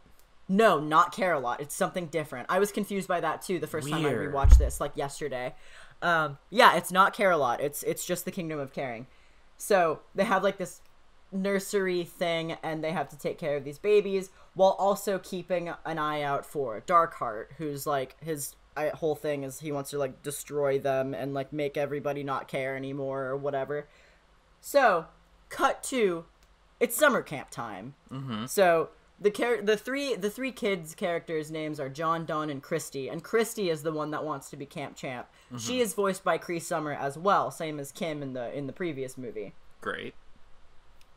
No, not Care-a-Lot. It's something different. I was confused by that, too, the first Weird. time I rewatched this, like, yesterday. Um, yeah, it's not Care-a-Lot. It's, it's just the Kingdom of Caring. So they have, like, this nursery thing, and they have to take care of these babies while also keeping an eye out for Darkheart, who's, like, his whole thing is he wants to, like, destroy them and, like, make everybody not care anymore or whatever. So, cut to, it's summer camp time. Mm-hmm. So... The char- the three the three kids' characters' names are John, Don, and Christy, and Christy is the one that wants to be Camp Champ. Mm-hmm. She is voiced by Cree Summer as well, same as Kim in the in the previous movie. Great.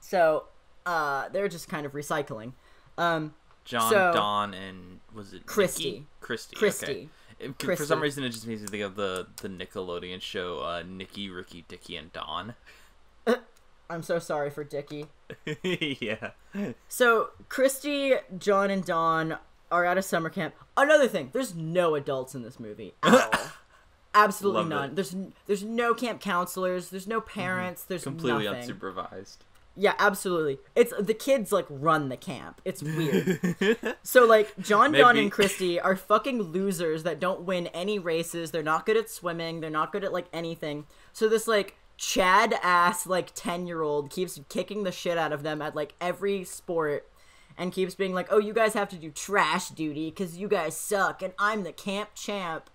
So, uh, they're just kind of recycling. Um, John, so, Don, and was it Christy? Nikki? Christy. Christy. Okay. It, Christy. For some reason, it just makes me think of the the Nickelodeon show uh, Nicky, Ricky, Dickie, and Don. I'm so sorry for Dickie. Yeah. So, Christy, John, and Don are at a summer camp. Another thing, there's no adults in this movie at all. Absolutely Love none. It. There's there's no camp counselors. There's no parents. Mm-hmm. There's completely nothing. Unsupervised. Yeah, absolutely. It's the kids like run the camp. It's weird. So like John, Maybe. Don, and Christy are fucking losers that don't win any races. They're not good at swimming. They're not good at like anything. So this like Chad ass like ten year old keeps kicking the shit out of them at like every sport and keeps being like, oh, you guys have to do trash duty because you guys suck and I'm the camp champ.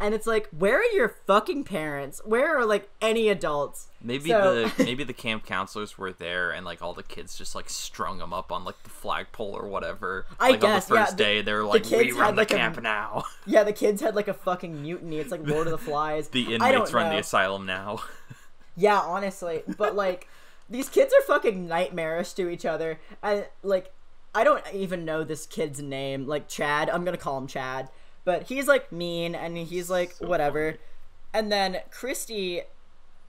And it's like, where are your fucking parents? Where are like any adults? Maybe so, the maybe the camp counselors were there, and like all the kids just like strung them up on like the flagpole or whatever. I like, guess on the first yeah, the, day they were like, the we run the like camp a, now. Yeah, the kids had like a fucking mutiny. It's like Lord of the Flies. The inmates run know. the asylum now. Yeah, honestly, but like these kids are fucking nightmarish to each other, and like I don't even know this kid's name. Like Chad, I'm gonna call him Chad. But he's, like, mean, and he's, like, so whatever. Funny. And then Christy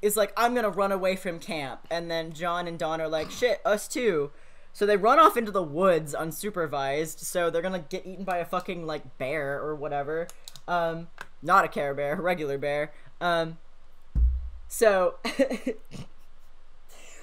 is like, I'm going to run away from camp. And then John and Don are like, shit, us too. So they run off into the woods unsupervised. So they're going to get eaten by a fucking, like, bear or whatever. Um, not a Care Bear, a regular bear. Um, so,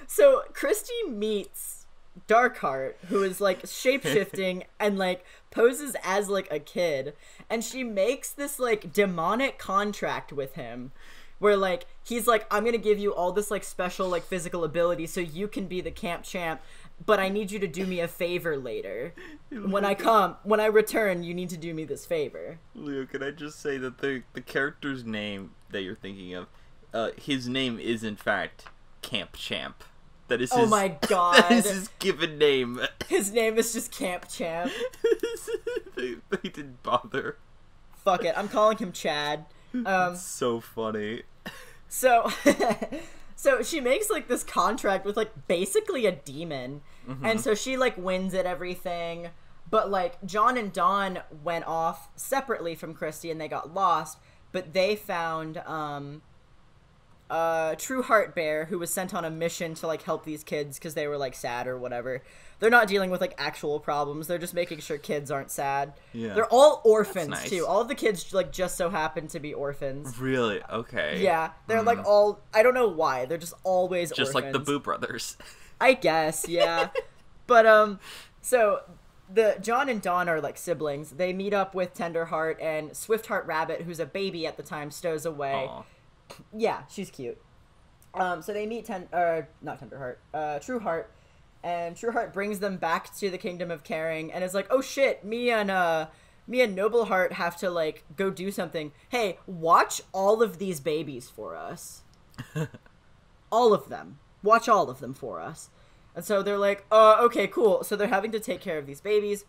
so Christy meets Dark Heart, who is like shapeshifting and like poses as like a kid, and she makes this like demonic contract with him where like he's like, I'm gonna give you all this like special like physical ability so you can be the camp champ, but I need you to do me a favor later. When I come, when I return, you need to do me this favor. Leo, can I just say that the the character's name that you're thinking of, uh his name is in fact Camp Champ. That is his, oh my god! That is his given name. His name is just Camp Champ. they, they didn't bother. Fuck it, I'm calling him Chad. Um, so funny. So, so she makes like this contract with like basically a demon, mm-hmm. and so she like wins at everything. But like John and Don went off separately from Christy and they got lost, but they found um. Uh, True Heart Bear, who was sent on a mission to like help these kids because they were like sad or whatever. They're not dealing with like actual problems. They're just making sure kids aren't sad. Yeah. They're all orphans nice. too. All of the kids like just so happen to be orphans. Really? Okay. Yeah. They're mm. like all. I don't know why. They're just always just orphans. Like the Boo Brothers. I guess. Yeah. But um, so the John and Don are like siblings. They meet up with Tenderheart and Swift-Heart Rabbit, who's a baby at the time, stows away. Aww. Yeah, she's cute. Um, so they meet ten, uh, not Tenderheart, uh, True Heart, and True Heart brings them back to the Kingdom of Caring, and is like, "Oh shit, me and uh, me and Noble Heart have to like go do something. Hey, watch all of these babies for us, all of them. Watch all of them for us." And so they're like, "Uh, okay, cool." So they're having to take care of these babies.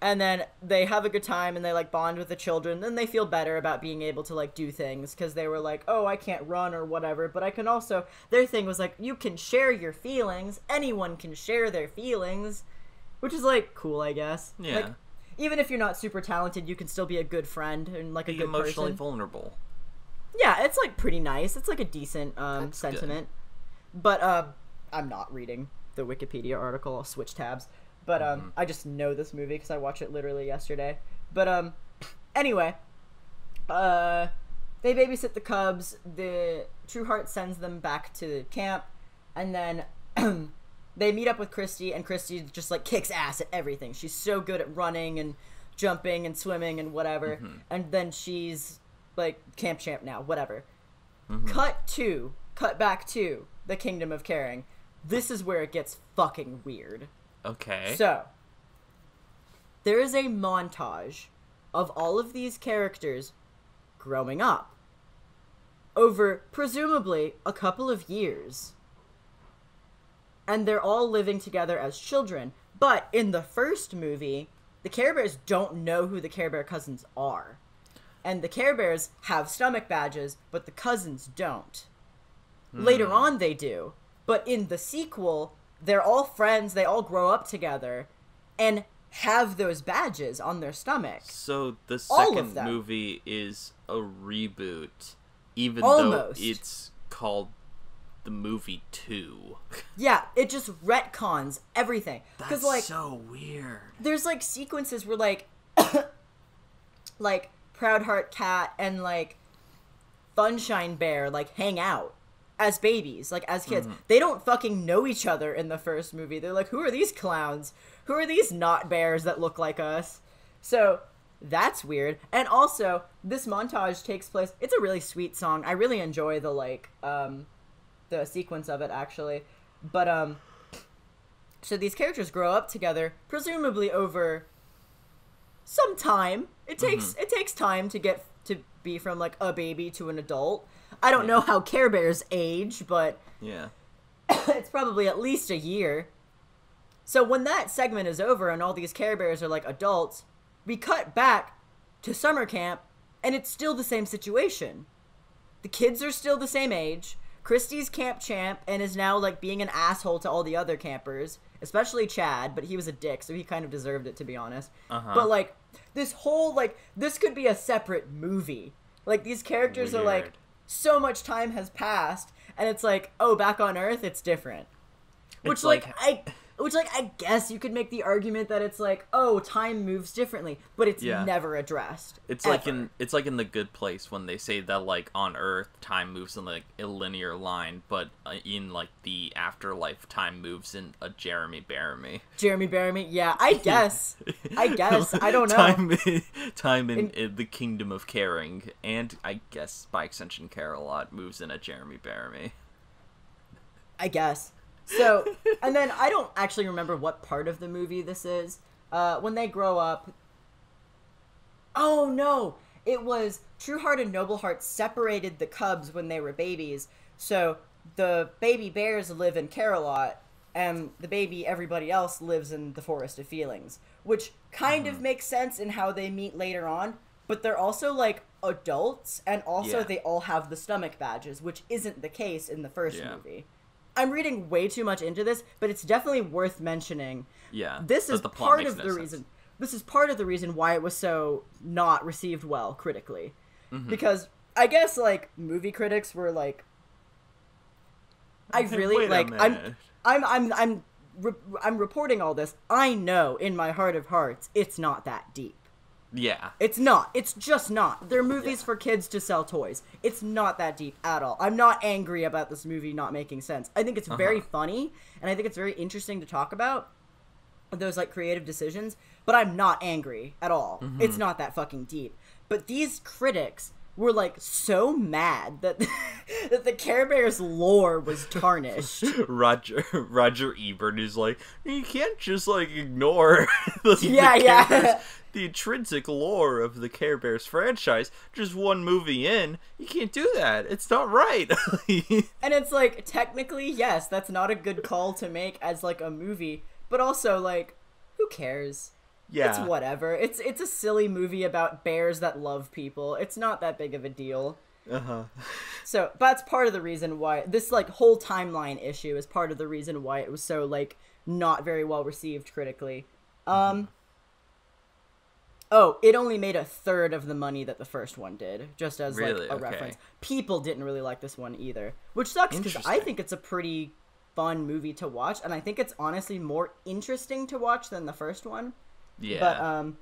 And then they have a good time and they, like, bond with the children. Then they feel better about being able to, like, do things because they were like, oh, I can't run or whatever. But I can also – their thing was like, you can share your feelings. Anyone can share their feelings, which is, like, cool, I guess. Yeah. Like, even if you're not super talented, you can still be a good friend and, like, be a good person. Be emotionally vulnerable. Yeah, it's, like, pretty nice. It's, like, a decent um, That's sentiment. Good. But uh, I'm not reading the Wikipedia article. I'll switch tabs. But um, mm-hmm. I just know this movie because I watched it literally yesterday. But um, anyway, uh, they babysit the cubs. The True Heart sends them back to camp. And then they meet up with Christy. And Christy just, like, kicks ass at everything. She's so good at running and jumping and swimming and whatever. Mm-hmm. And then she's, like, camp champ now. Whatever. Mm-hmm. Cut to, cut back to the Kingdom of Caring. This is where it gets fucking weird. Okay. So, there is a montage of all of these characters growing up over, presumably, a couple of years. And they're all living together as children. But in the first movie, the Care Bears don't know who the Care Bear Cousins are. And the Care Bears have stomach badges, but the cousins don't. Mm. Later on, they do. But in the sequel, they're all friends. They all grow up together and have those badges on their stomach. So the second movie is a reboot, even Almost. though it's called the movie two. Yeah, it just retcons everything. That's like, so weird. There's like sequences where like, like Proudheart Cat and like Funshine Bear like hang out as babies, like as kids. Mm. They don't fucking know each other in the first movie. They're like, who are these clowns? Who are these not bears that look like us? So that's weird. And also, this montage takes place. It's a really sweet song. I really enjoy the like um the sequence of it, actually. But um so these characters grow up together, presumably over some time. It takes mm-hmm. it takes time to get to be from like a baby to an adult. I don't yeah. know how Care Bears age, but yeah, it's probably at least a year. So when that segment is over and all these Care Bears are like adults, we cut back to summer camp, and it's still the same situation. The kids are still the same age. Christy's camp champ and is now like being an asshole to all the other campers, especially Chad, but he was a dick, so he kind of deserved it, to be honest. Uh-huh. But like this whole like this could be a separate movie. Like these characters Weird. are like, so much time has passed, and it's like, oh, back on Earth, it's different. Which it's like, like I, which like I guess you could make the argument that it's like, oh, time moves differently, but it's yeah. never addressed. It's ever. like in it's like in The Good Place when they say that like on Earth time moves in like a linear line, but in like the afterlife time moves in a Jeremy Baramy. Jeremy Baramy, yeah, I guess, I guess, I don't know. Time, time in, in, in the Kingdom of Caring, and I guess by extension, Care-a-Lot moves in a Jeremy Baramy. I guess. So, and then I don't actually remember what part of the movie this is. Uh, when they grow up... Oh, no! It was True Heart and Noble Heart separated the cubs when they were babies. So, the baby bears live in Care-a-Lot, and the baby everybody else lives in the Forest of Feelings. Which kind mm-hmm. of makes sense in how they meet later on, but they're also, like, adults, and also yeah. they all have the stomach badges, which isn't the case in the first yeah. movie. I'm reading way too much into this, but it's definitely worth mentioning. Yeah. This is part of the reason. This is part of the reason why it was so not received well critically. Mm-hmm. Because I guess like movie critics were like I really like I'm I'm I'm I'm re I'm reporting all this. I know in my heart of hearts it's not that deep. Yeah. It's not. It's just not. They're movies yeah. for kids to sell toys. It's not that deep at all. I'm not angry about this movie not making sense. I think it's uh-huh. very funny, and I think it's very interesting to talk about, those, like, creative decisions, but I'm not angry at all. Mm-hmm. It's not that fucking deep. But these critics were, like, so mad that that the Care Bears lore was tarnished. Roger Roger Ebert is like, you can't just, like, ignore the, yeah, the yeah. Care Bears. The intrinsic lore of the Care Bears franchise, just one movie in, you can't do that. It's not right. And it's like, technically, yes, that's not a good call to make as like a movie, but also like, who cares? Yeah. It's whatever. It's it's a silly movie about bears that love people. It's not that big of a deal. Uh-huh. So that's part of the reason why this like whole timeline issue is part of the reason why it was so like not very well received critically. Um mm-hmm. Oh, it only made a third of the money that the first one did, just as really? like, a okay. reference. People didn't really like this one either, which sucks because I think it's a pretty fun movie to watch, and I think it's honestly more interesting to watch than the first one. Yeah. But um,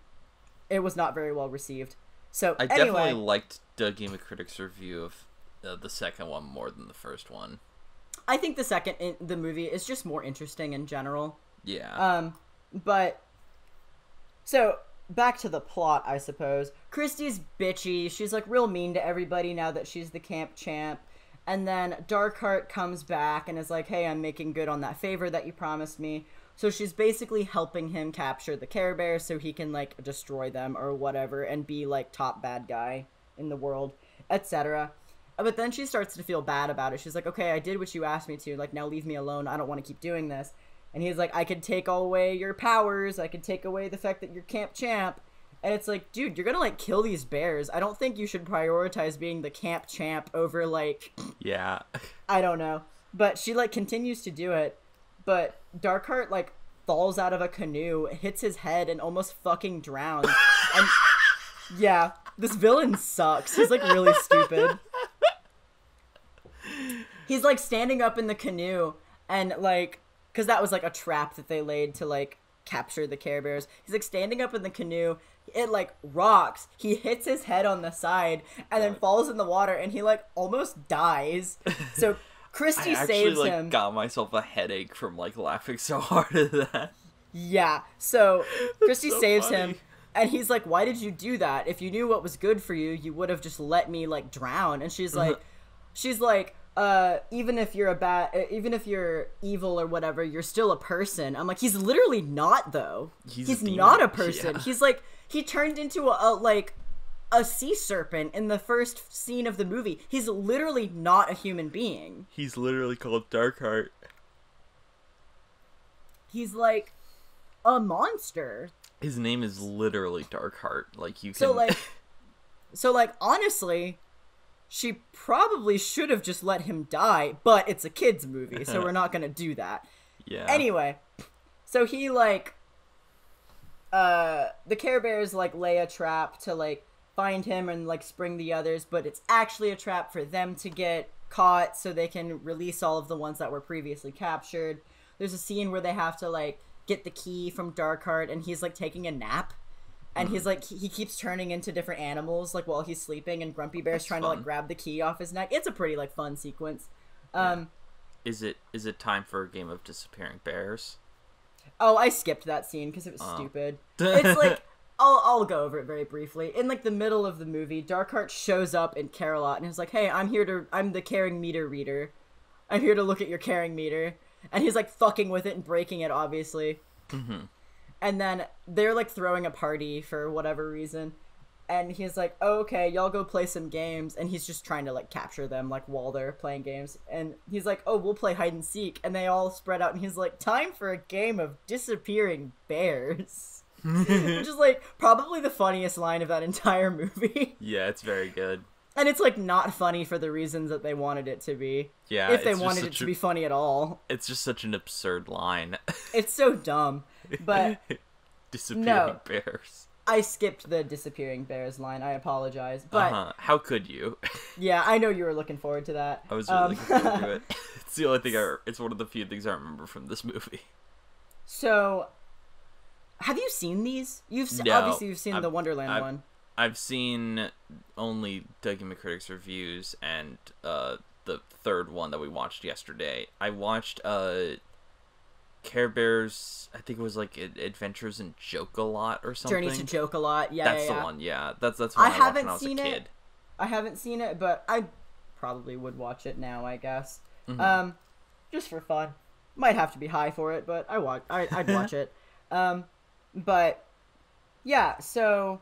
it was not very well received. So I anyway, definitely liked Dougie McCritic's review of uh, the second one more than the first one. I think the second in the movie is just more interesting in general. Yeah. Um, but so. Back to the plot, I suppose. Christy's bitchy. She's, like, real mean to everybody now that she's the camp champ. And then Dark Heart comes back and is like, hey, I'm making good on that favor that you promised me. So she's basically helping him capture the Care Bears so he can, like, destroy them or whatever and be, like, top bad guy in the world, et cetera. But then she starts to feel bad about it. She's like, okay, I did what you asked me to. Like, now leave me alone. I don't want to keep doing this. And he's like, I can take all away your powers. I can take away the fact that you're camp champ. And it's like, dude, you're going to, like, kill these bears. I don't think you should prioritize being the camp champ over, like... Yeah. I don't know. But she, like, continues to do it. But Darkheart, like, falls out of a canoe, hits his head, and almost fucking drowns. And, yeah, this villain sucks. He's, like, really stupid. He's, like, standing up in the canoe and, like... Because that was, like, a trap that they laid to, like, capture the Care Bears. He's, like, standing up in the canoe. It, like, rocks. He hits his head on the side and then falls in the water. And he, like, almost dies. So Christy saves actually, like, him. I actually, got myself a headache from, like, laughing so hard at that. Yeah. So Christy so saves funny. him. And he's like, why did you do that? If you knew what was good for you, you would have just let me, like, drown. And she's like, she's like, Uh, even if you're a bad, even if you're evil or whatever, you're still a person. I'm like, he's literally not though. He's, he's not a person. Yeah. He's like, he turned into a, a, like a sea serpent in the first scene of the movie. He's literally not a human being. He's literally called Darkheart. He's like a monster. His name is literally Darkheart. Like you can. So like, so like honestly. She probably should have just let him die, but it's a kid's movie, so we're not going to do that. Yeah. Anyway, so he, like, uh, the Care Bears, like, lay a trap to, like, find him and, like, spring the others, but it's actually a trap for them to get caught so they can release all of the ones that were previously captured. There's a scene where they have to, like, get the key from Darkheart, and he's, like, taking a nap. And he's like, he keeps turning into different animals, like, while he's sleeping, and Grumpy Bear's That's trying fun. to, like, grab the key off his neck. It's a pretty, like, fun sequence. Um, yeah. Is it is it time for a game of disappearing bears? Oh, I skipped that scene because it was oh. stupid. It's like, I'll, I'll go over it very briefly. In, like, the middle of the movie, Darkheart shows up in Care-a-Lot and he's like, hey, I'm here to, I'm the caring meter reader. I'm here to look at your caring meter. And he's, like, fucking with it and breaking it, obviously. Mm-hmm. And then they're, like, throwing a party for whatever reason. And he's like, oh, okay, y'all go play some games. And he's just trying to, like, capture them, like, while they're playing games. And he's like, oh, we'll play hide and seek. And they all spread out. And he's like, time for a game of disappearing bears. Which is, like, probably the funniest line of that entire movie. Yeah, it's very good. And it's, like, not funny for the reasons that they wanted it to be. Yeah. If they wanted it to a... be funny at all. It's just such an absurd line. It's so dumb. But disappearing no, bears. I skipped the disappearing bears line. I apologize. But uh-huh. How could you? Yeah, I know you were looking forward to that. I was really um, looking forward to it. It's the only thing I. It's one of the few things I remember from this movie. So, have you seen these? You've no, obviously you've seen I've, the Wonderland I've, one. I've seen only Dougie McCritic's reviews and uh, the third one that we watched yesterday. I watched uh. Care Bears, I think it was like Adventures in Joke-a-Lot or something. Journey to Joke-a-Lot, yeah, that's yeah, yeah. the one, yeah. That's that's what I, I haven't when I was seen a kid. It. I haven't seen it, but I probably would watch it now, I guess. Mm-hmm. Um, just for fun. Might have to be high for it, but I watch. I, I'd watch it. Um, but yeah, so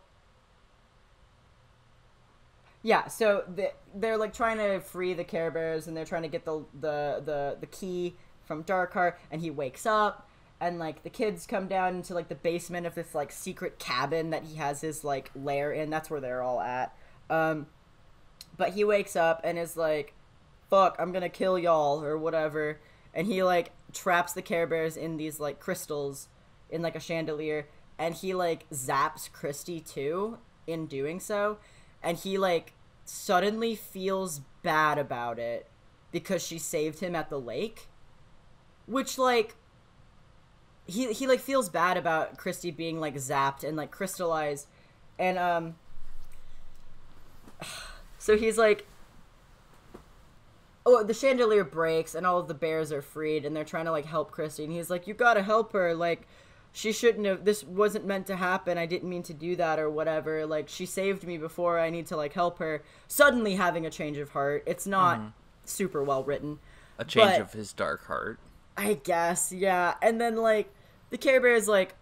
yeah, so the, they're like trying to free the Care Bears, and they're trying to get the the the the key from Darkheart, and he wakes up, and, like, the kids come down into, like, the basement of this, like, secret cabin that he has his, like, lair in. That's where they're all at. Um, but he wakes up and is like, fuck, I'm gonna kill y'all, or whatever. And he, like, traps the Care Bears in these, like, crystals in, like, a chandelier, and he, like, zaps Christy, too, in doing so. And he, like, suddenly feels bad about it because she saved him at the lake. Which, like, he, he, like, feels bad about Christy being, like, zapped and, like, crystallized. And, um, so he's, like, oh, the chandelier breaks and all of the bears are freed and they're trying to, like, help Christy. And he's like, you gotta help her. Like, she shouldn't have, this wasn't meant to happen. I didn't mean to do that or whatever. Like, she saved me before. I need to, like, help her. Suddenly having a change of heart. It's not mm-hmm. super well written. A change but, of his dark heart. I guess, yeah. And then, like, the Care Bears, like,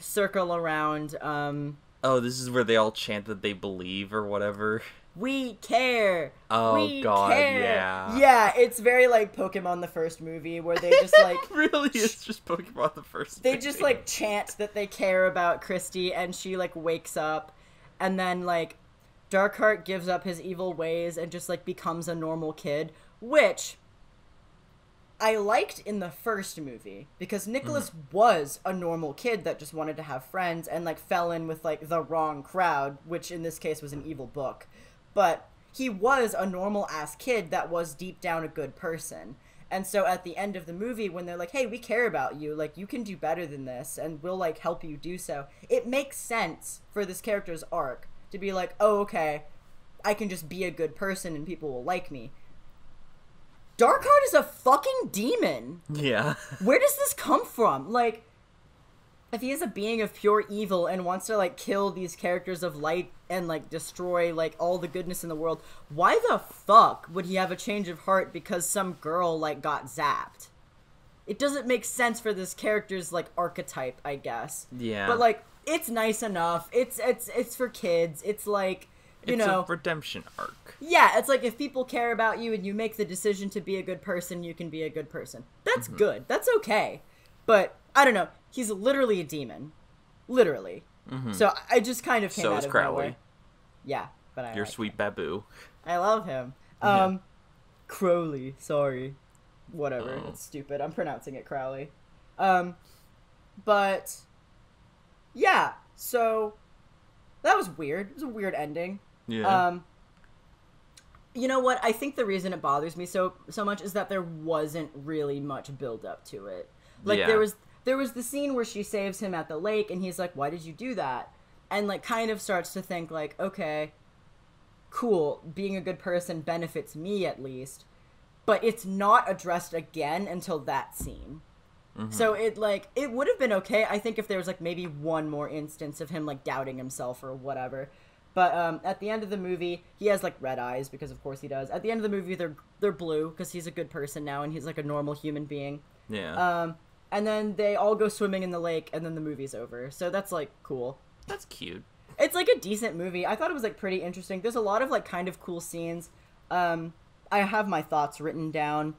circle around. Um, oh, this is where they all chant that they believe or whatever. We care. Oh, we God, care. yeah. Yeah, it's very like Pokemon the first movie where they just like... it really is just Pokemon the first they movie. They just like chant that they care about Christy and she like wakes up and then like Darkheart gives up his evil ways and just like becomes a normal kid, which I liked in the first movie because Nicholas mm. was a normal kid that just wanted to have friends and like fell in with like the wrong crowd, which in this case was an evil book. But he was a normal-ass kid that was deep down a good person. And so at the end of the movie, when they're like, hey, we care about you. Like, you can do better than this, and we'll, like, help you do so. It makes sense for this character's arc to be like, oh, okay, I can just be a good person and people will like me. Darkheart is a fucking demon. Yeah. Where does this come from? Like, if he is a being of pure evil and wants to, like, kill these characters of light and, like, destroy, like, all the goodness in the world, why the fuck would he have a change of heart because some girl, like, got zapped? It doesn't make sense for this character's, like, archetype, I guess. Yeah. But, like, it's nice enough. It's, it's, it's for kids. It's, like, you it's know. It's a redemption arc. Yeah, it's like if people care about you and you make the decision to be a good person, you can be a good person. That's mm-hmm. good. That's okay. But, I don't know. He's literally a demon. Literally. Mm-hmm. So I just kind of came so out of Crowley. Nowhere. Yeah, but I Your like sweet him. Babu. I love him. Um, yeah. Crowley, sorry. Whatever, oh. It's stupid. I'm pronouncing it Crowley. Um, but, yeah, so that was weird. It was a weird ending. Yeah. Um, you know what? I think the reason it bothers me so, so much is that there wasn't really much build-up to it. Like, yeah. there was... There was the scene where she saves him at the lake, and he's like, why did you do that? And, like, kind of starts to think, like, okay, cool, being a good person benefits me at least. But it's not addressed again until that scene. Mm-hmm. So it, like, it would have been okay, I think, if there was, like, maybe one more instance of him, like, doubting himself or whatever. But um, at the end of the movie, he has, like, red eyes, because of course he does. At the end of the movie, they're, they're blue, because he's a good person now, and he's, like, a normal human being. Yeah. Um... And then they all go swimming in the lake, and then the movie's over. So that's, like, cool. That's cute. It's, like, a decent movie. I thought it was, like, pretty interesting. There's a lot of, like, kind of cool scenes. Um, I have my thoughts written down.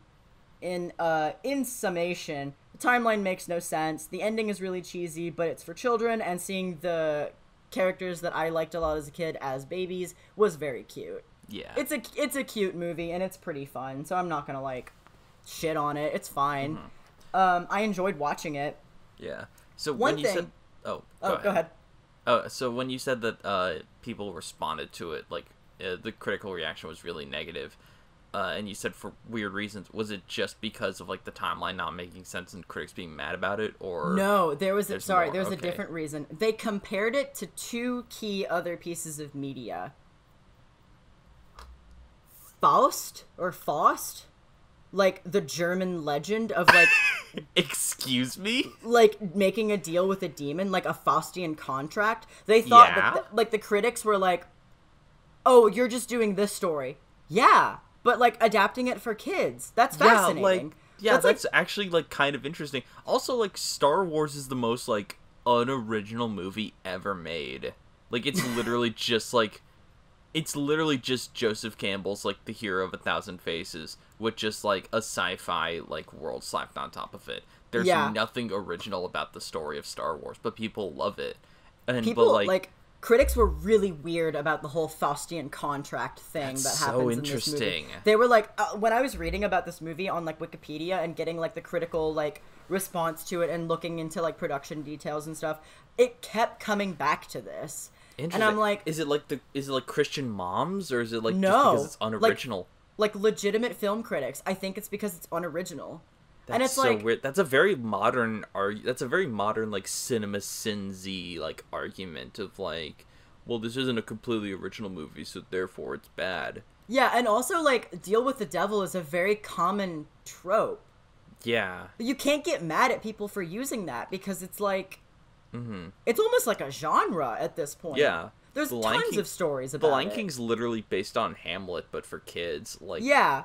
In, uh, in summation, the timeline makes no sense. The ending is really cheesy, but it's for children, and seeing the characters that I liked a lot as a kid as babies was very cute. Yeah. It's a, it's a cute movie, and it's pretty fun, so I'm not gonna, like, shit on it. It's fine. Mm-hmm. Um, I enjoyed watching it. Yeah. So One when you thing... said, oh, go, oh ahead. go ahead. Oh, so when you said that uh, people responded to it, like uh, the critical reaction was really negative, uh, and you said for weird reasons, was it just because of like the timeline not making sense and critics being mad about it, or no? There was a, sorry, more? there was okay. a different reason. They compared it to two key other pieces of media: Faust or Faust. Like, the German legend of, like... Excuse me? Like, making a deal with a demon, like a Faustian contract. They thought, yeah. that th like, the critics were like, oh, you're just doing this story. Yeah, but, like, adapting it for kids. That's fascinating. Yeah, like, yeah that's, that's like, actually, like, kind of interesting. Also, like, Star Wars is the most, like, unoriginal movie ever made. Like, it's literally just, like... It's literally just Joseph Campbell's, like, The Hero of a Thousand Faces, with just, like, a sci-fi, like, world slapped on top of it. There's yeah. nothing original about the story of Star Wars, but people love it. And, people, but, like, like, critics were really weird about the whole Faustian contract thing that happens so interesting. in this movie. They were, like, uh, when I was reading about this movie on, like, Wikipedia and getting, like, the critical, like, response to it and looking into, like, production details and stuff, it kept coming back to this. And I'm like, is it like the is it like Christian moms or is it like no, just because it's unoriginal? Like, like legitimate film critics, I think it's because it's unoriginal. That's and it's so like, weird. That's a very modern arg. That's a very modern like cinema sin-y like argument of like, well, this isn't a completely original movie, so therefore it's bad. Yeah, and also like Deal with the Devil is a very common trope. Yeah, you can't get mad at people for using that because it's like. Mm-hmm. It's almost like a genre at this point. Yeah. There's the tons King, of stories about it. The Lion it. King's literally based on Hamlet, but for kids. Like, yeah.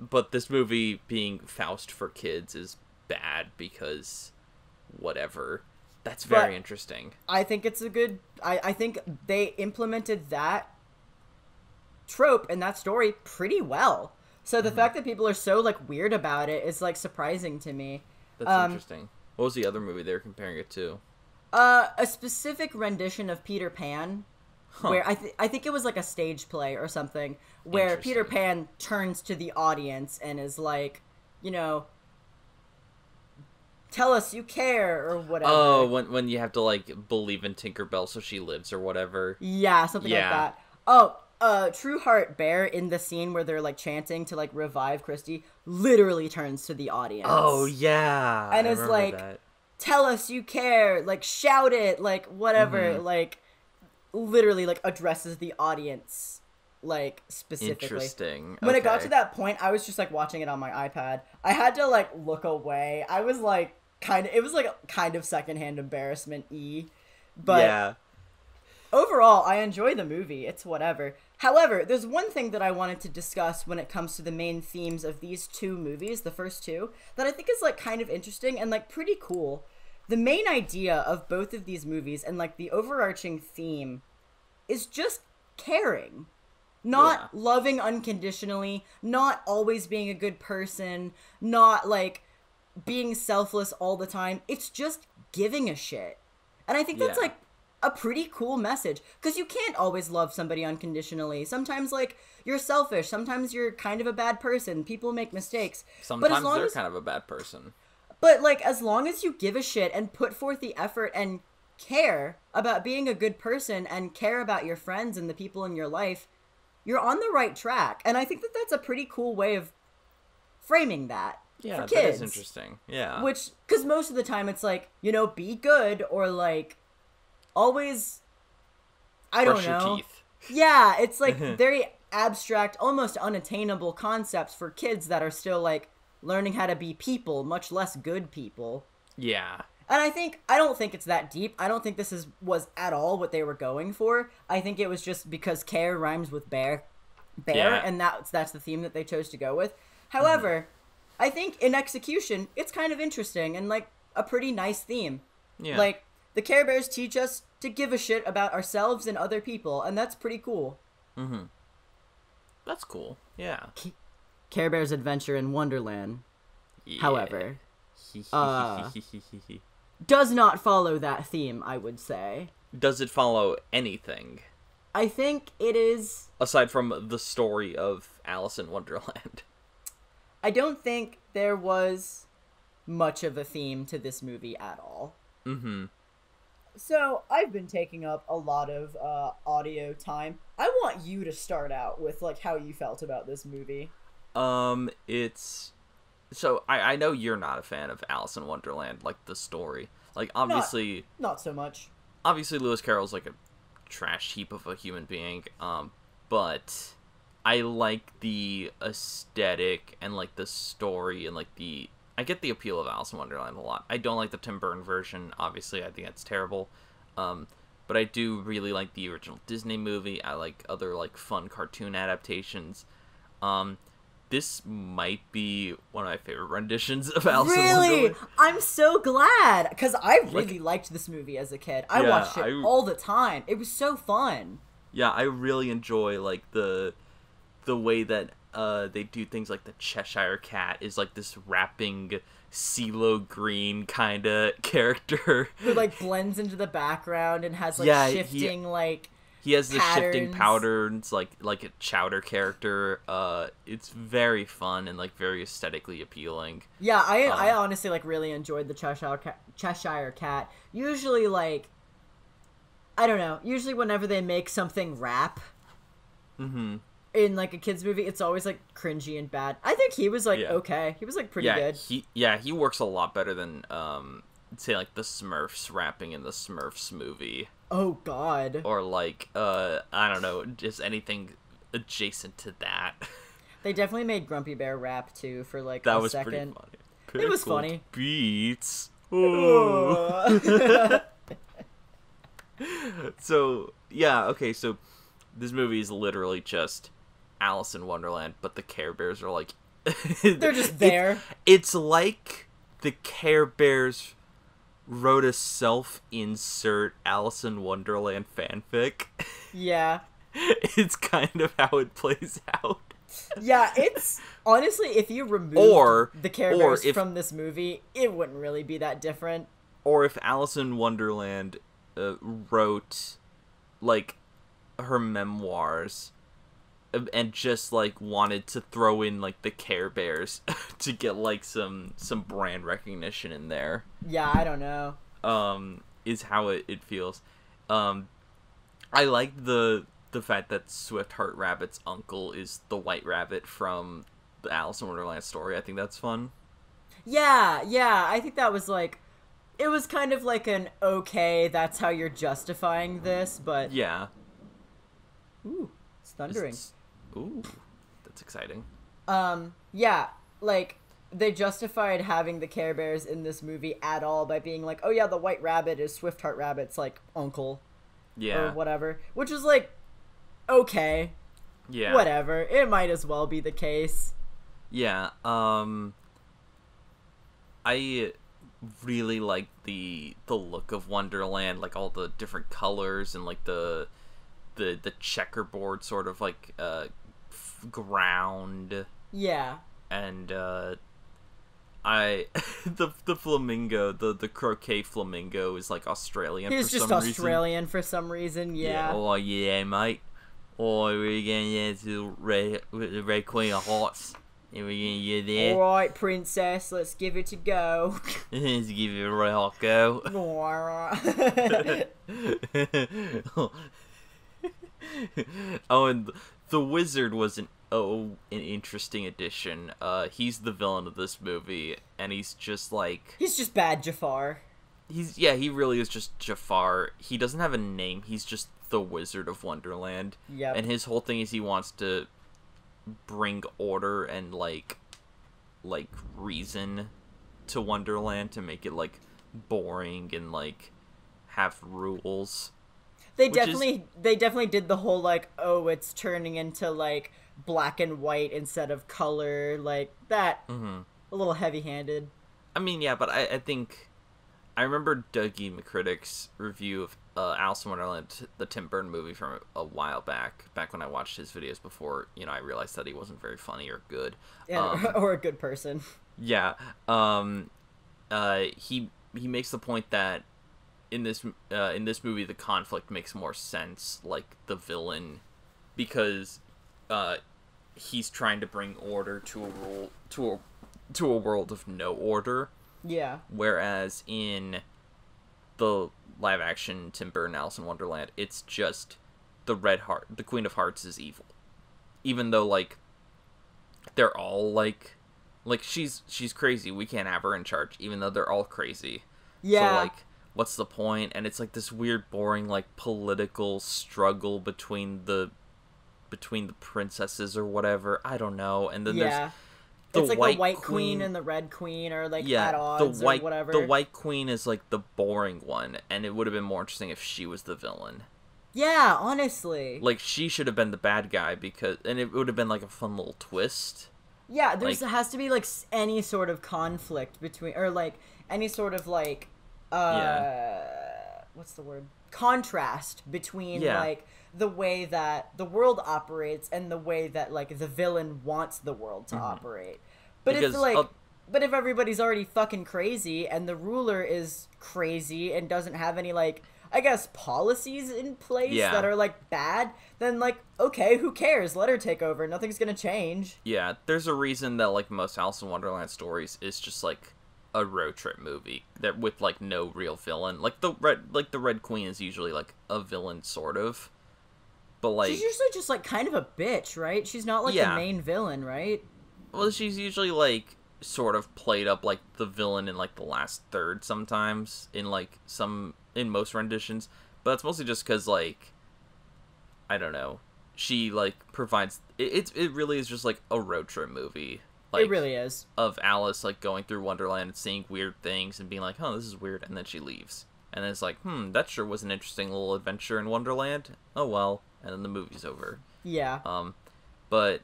But this movie being Faust for kids is bad because whatever. That's very but interesting. I think it's a good... I, I think they implemented that trope in that story pretty well. So the mm-hmm. fact that people are so, like, weird about it is, like, surprising to me. That's um, interesting. What was the other movie they were comparing it to? Uh, a specific rendition of Peter Pan, huh. where I, th- I think it was, like, a stage play or something, where Peter Pan turns to the audience and is like, you know, tell us you care, or whatever. Oh, when when you have to, like, believe in Tinkerbell so she lives, or whatever. Yeah, something yeah. like that. Oh, uh, True Heart Bear, in the scene where they're, like, chanting to, like, revive Christy, literally turns to the audience. Oh, yeah. And it's like, that. Tell us you care, like, shout it, like, whatever, mm-hmm. like, literally, like, addresses the audience, like, specifically. Interesting. When okay. it got to that point, I was just, like, watching it on my iPad. I had to, like, look away. I was, like, kind of, it was like kind of secondhand embarrassment-y, but yeah. overall I enjoy the movie. It's whatever. However, there's one thing that I wanted to discuss when it comes to the main themes of these two movies, the first two, that I think is, like, kind of interesting and, like, pretty cool. The main idea of both of these movies and, like, the overarching theme is just caring. Not yeah. loving unconditionally, not always being a good person, not, like, being selfless all the time. It's just giving a shit. And I think that's yeah. like a pretty cool message, because you can't always love somebody unconditionally. Sometimes, like, you're selfish, sometimes you're kind of a bad person, people make mistakes, sometimes but as long they're as, kind of a bad person, but, like, as long as you give a shit and put forth the effort and care about being a good person and care about your friends and the people in your life, you're on the right track. And I think that that's a pretty cool way of framing that. Yeah, for kids. That is interesting. Yeah. Which, because most of the time it's like, you know, be good, or, like, always, I Brush don't know. Your teeth. Yeah, it's, like, very abstract, almost unattainable concepts for kids that are still, like, learning how to be people, much less good people. Yeah. And I think, I don't think it's that deep. I don't think this is was at all what they were going for. I think it was just because care rhymes with bear, bear, yeah. and that's, that's the theme that they chose to go with. However... Mm-hmm. I think in execution, it's kind of interesting and, like, a pretty nice theme. Yeah. Like, the Care Bears teach us to give a shit about ourselves and other people, and that's pretty cool. Mm-hmm. That's cool. Yeah. Care Bears Adventure in Wonderland, yeah. however, uh, does not follow that theme, I would say. Does it follow anything? I think it is... Aside from the story of Alice in Wonderland. I don't think there was much of a theme to this movie at all. Mm-hmm. So, I've been taking up a lot of uh, audio time. I want you to start out with, like, how you felt about this movie. Um, it's... So, I, I know you're not a fan of Alice in Wonderland, like, the story. Like, obviously... Not, not so much. Obviously, Lewis Carroll's, like, a trash heap of a human being, um, but... I like the aesthetic and, like, the story and, like, the... I get the appeal of Alice in Wonderland a lot. I don't like the Tim Burton version, obviously. I think that's terrible. Um, but I do really like the original Disney movie. I like other, like, fun cartoon adaptations. Um, this might be one of my favorite renditions of Alice really? in Wonderland. Really? I'm so glad! Because I really like, liked this movie as a kid. I yeah, watched it I, all the time. It was so fun. Yeah, I really enjoy, like, the... the way that uh, they do things like the Cheshire Cat is, like, this rapping CeeLo Green kind of character. Who, like, blends into the background and has, like, yeah, shifting, he, like, he has the shifting patterns, like, like a Chowder character. Uh, it's very fun and, like, very aesthetically appealing. Yeah, I um, I honestly, like, really enjoyed the Cheshire Cat, Cheshire Cat. Usually, like, I don't know, usually whenever they make something rap... Mm-hmm. In, like, a kid's movie, it's always, like, cringy and bad. I think he was, like, yeah. okay. He was, like, pretty yeah, good. He, yeah, he works a lot better than, um, say, like, the Smurfs rapping in the Smurfs movie. Oh, God. Or, like, uh, I don't know, just anything adjacent to that. They definitely made Grumpy Bear rap, too, for, like, that a second. That was pretty funny. Pickled it was funny. Beats. Oh. So, yeah, okay, so this movie is literally just... Alice in Wonderland, but the Care Bears are, like... They're just there. It, it's like the Care Bears wrote a self-insert Alice in Wonderland fanfic. Yeah. It's kind of how it plays out. Yeah, it's honestly, if you remove or, the Care Bears if, from this movie, it wouldn't really be that different. Or if Alice in Wonderland uh, wrote like her memoirs and just like wanted to throw in like the Care Bears to get like some some brand recognition in there. Yeah, I don't know. Um, is how it, it feels. Um, I like the the fact that Swiftheart Rabbit's uncle is the White Rabbit from the Alice in Wonderland story. I think that's fun. Yeah, yeah. I think that was like, it was kind of like an okay, that's how you're justifying this, but yeah. Ooh, it's thundering. It's, ooh, that's exciting. Um, yeah, like they justified having the Care Bears in this movie at all by being like, oh yeah, the White Rabbit is Swiftheart Rabbit's like uncle. Yeah. Or whatever. Which is like, okay. Yeah. Whatever. It might as well be the case. Yeah. Um, I really like the the look of Wonderland, like all the different colors and like the the the checkerboard sort of like uh f- ground. Yeah. And uh I the the flamingo, the the croquet flamingo is like Australian He's for some Australian reason. He's just Australian for some reason, yeah. yeah. Oh yeah, mate. Oh, we're gonna get to the Red, the Red Queen of Hearts. And we're gonna get there. Alright, princess, let's give it a go. Let's give it a red hot go. Alright. Oh, and the wizard was an Oh, an interesting addition. Uh, he's the villain of this movie, and he's just like... He's just bad Jafar. He's Yeah, he really is just Jafar. He doesn't have a name. He's just the Wizard of Wonderland. Yep. And his whole thing is he wants to bring order and, like, like reason to Wonderland to make it, like, boring and, like, have rules. They definitely, is... they definitely did the whole, like, oh, it's turning into, like... black and white instead of color, like that. Mm-hmm. A little heavy-handed. I mean, yeah, but I, I think I remember Dougie McCritic's review of uh, Alice in Wonderland, the Tim Burton movie from a while back. Back when I watched his videos before, you know, I realized that he wasn't very funny or good, yeah, um, or a good person. Yeah. Um. Uh. He he makes the point that in this uh, in this movie, the conflict makes more sense, like the villain, because. Uh, he's trying to bring order to a rule to a to a world of no order. Yeah. Whereas in the live action Tim Burton Alice in Wonderland, it's just the Red Heart, the Queen of Hearts is evil, even though like they're all like like she's she's crazy. We can't have her in charge, even though they're all crazy. Yeah. So like, what's the point? And it's like this weird, boring, like political struggle between the. between the princesses or whatever, I don't know. And then yeah. there's the it's like white the white queen. queen and the red queen are like yeah, at odds the white, or whatever. The white queen is like the boring one, and it would have been more interesting if she was the villain. Yeah, honestly. Like she should have been the bad guy because, and it would have been like a fun little twist. Yeah, there like, has to be like any sort of conflict between, or like any sort of like, uh, yeah. what's the word? Contrast between yeah. like. the way that the world operates and the way that like the villain wants the world to mm-hmm. operate. But because, it's like uh, but if everybody's already fucking crazy and the ruler is crazy and doesn't have any like I guess policies in place yeah. that are like bad, then like okay, who cares? Let her take over. Nothing's going to change. Yeah, there's a reason that like most Alice in Wonderland stories is just like a road trip movie that with like no real villain. Like the red like the Red Queen is usually like a villain sort of. But like, she's usually just like kind of a bitch, right? She's not like yeah. the main villain, right? Well, she's usually like sort of played up like the villain in like the last third sometimes in like some in most renditions, but that's mostly just because like I don't know, she like provides it. It's it really is just like a road trip movie. Like, it really is of Alice like going through Wonderland and seeing weird things and being like, oh, this is weird, and then she leaves, and then it's like, hmm, that sure was an interesting little adventure in Wonderland. Oh well. And then the movie's over. Yeah. Um, but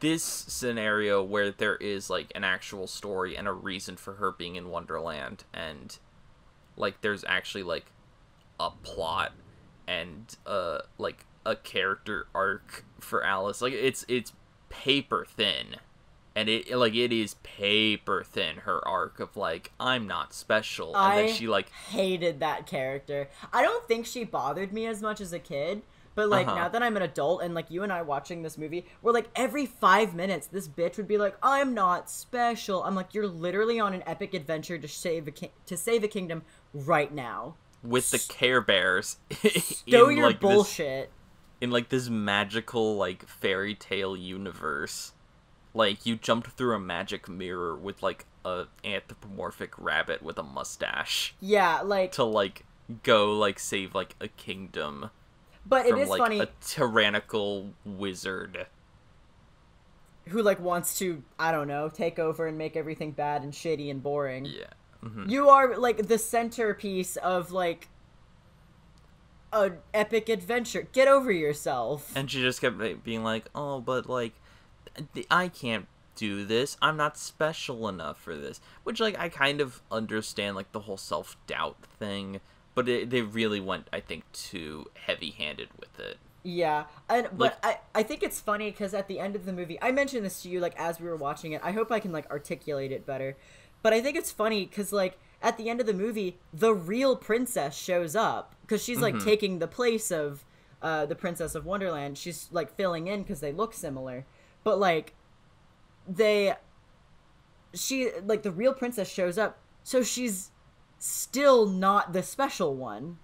this scenario where there is like an actual story and a reason for her being in Wonderland, and like there's actually like a plot and uh like a character arc for Alice. Like, it's it's paper thin. And it, like, it is paper thin, her arc of, like, I'm not special. And I then she, like... hated that character. I don't think she bothered me as much as a kid. But, like, uh-huh. now that I'm an adult and, like, you and I watching this movie, we're, like, every five minutes, this bitch would be like, I'm not special. I'm like, you're literally on an epic adventure to save a, ki- to save a kingdom right now. With the Care Bears. Stow your like, bullshit. This, in, like, this magical, like, fairy tale universe. Like, you jumped through a magic mirror with, like, a anthropomorphic rabbit with a mustache. Yeah, like... to, like, go, like, save, like, a kingdom. But from, it is like, funny... a tyrannical wizard. Who, like, wants to, I don't know, take over and make everything bad and shitty and boring. Yeah. Mm-hmm. You are, like, the centerpiece of, like... an epic adventure. Get over yourself. And she just kept being like, oh, but, like... I can't do this. I'm not special enough for this. Which, like, I kind of understand, like, the whole self-doubt thing. But it, they really went, I think, too heavy-handed with it. Yeah. And like, but I, I think it's funny because at the end of the movie... I mentioned this to you, like, as we were watching it. I hope I can, like, articulate it better. But I think it's funny because, like, at the end of the movie, the real princess shows up. Because she's, like, mm-hmm. taking the place of uh, the Princess of Wonderland. She's, like, filling in because they look similar. But, like, they, she, like, the real princess shows up, so she's still not the special one.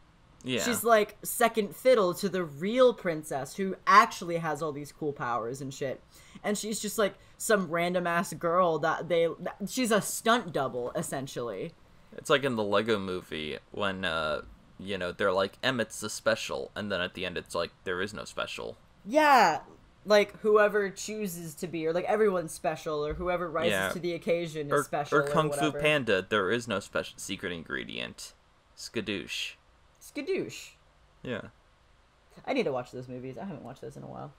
Yeah. She's, like, second fiddle to the real princess who actually has all these cool powers and shit. And she's just, like, some random-ass girl that they, that, she's a stunt double, essentially. It's like in the Lego movie when, uh, you know, they're like, Emmett's the special, and then at the end it's like, there is no special. Yeah, like, whoever chooses to be, or, like, everyone's special, or whoever rises yeah. to the occasion is or, special, or Kung or Fu Panda, there is no special secret ingredient. Skadoosh. Skadoosh. Yeah. I need to watch those movies. I haven't watched those in a while.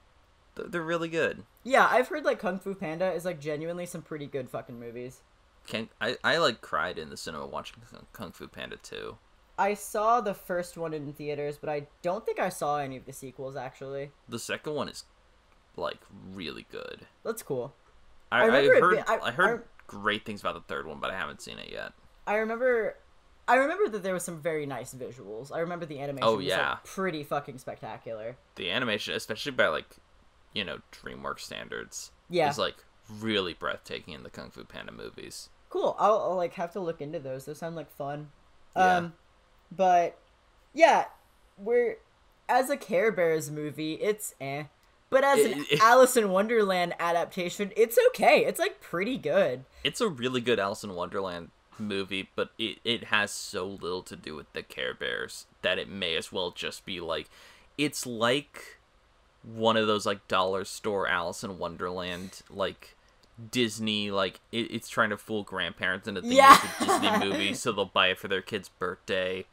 Th- they're really good. Yeah, I've heard, like, Kung Fu Panda is, like, genuinely some pretty good fucking movies. Can- I, I, like, cried in the cinema watching Kung Fu Panda two. I saw the first one in theaters, but I don't think I saw any of the sequels, actually. The second one is like really good. That's cool. I, I, I heard been, I, I heard I, great things about the third one, but I haven't seen it yet. I remember, I remember that there was some very nice visuals. I remember the animation. Oh, was yeah. like, pretty fucking spectacular. The animation, especially by like, you know, DreamWorks standards, yeah, is like really breathtaking in the Kung Fu Panda movies. Cool. I'll, I'll like have to look into those. Those sound like fun. Yeah. Um, but yeah, we're as a Care Bears movie, it's eh. But as an it, it, Alice in Wonderland adaptation, it's okay. It's, like, pretty good. It's a really good Alice in Wonderland movie, but it, it has so little to do with the Care Bears that it may as well just be, like... It's like one of those, like, dollar store Alice in Wonderland, like, Disney, like... It, it's trying to fool grandparents into thinking yeah. it's a Disney movie, so they'll buy it for their kid's birthday.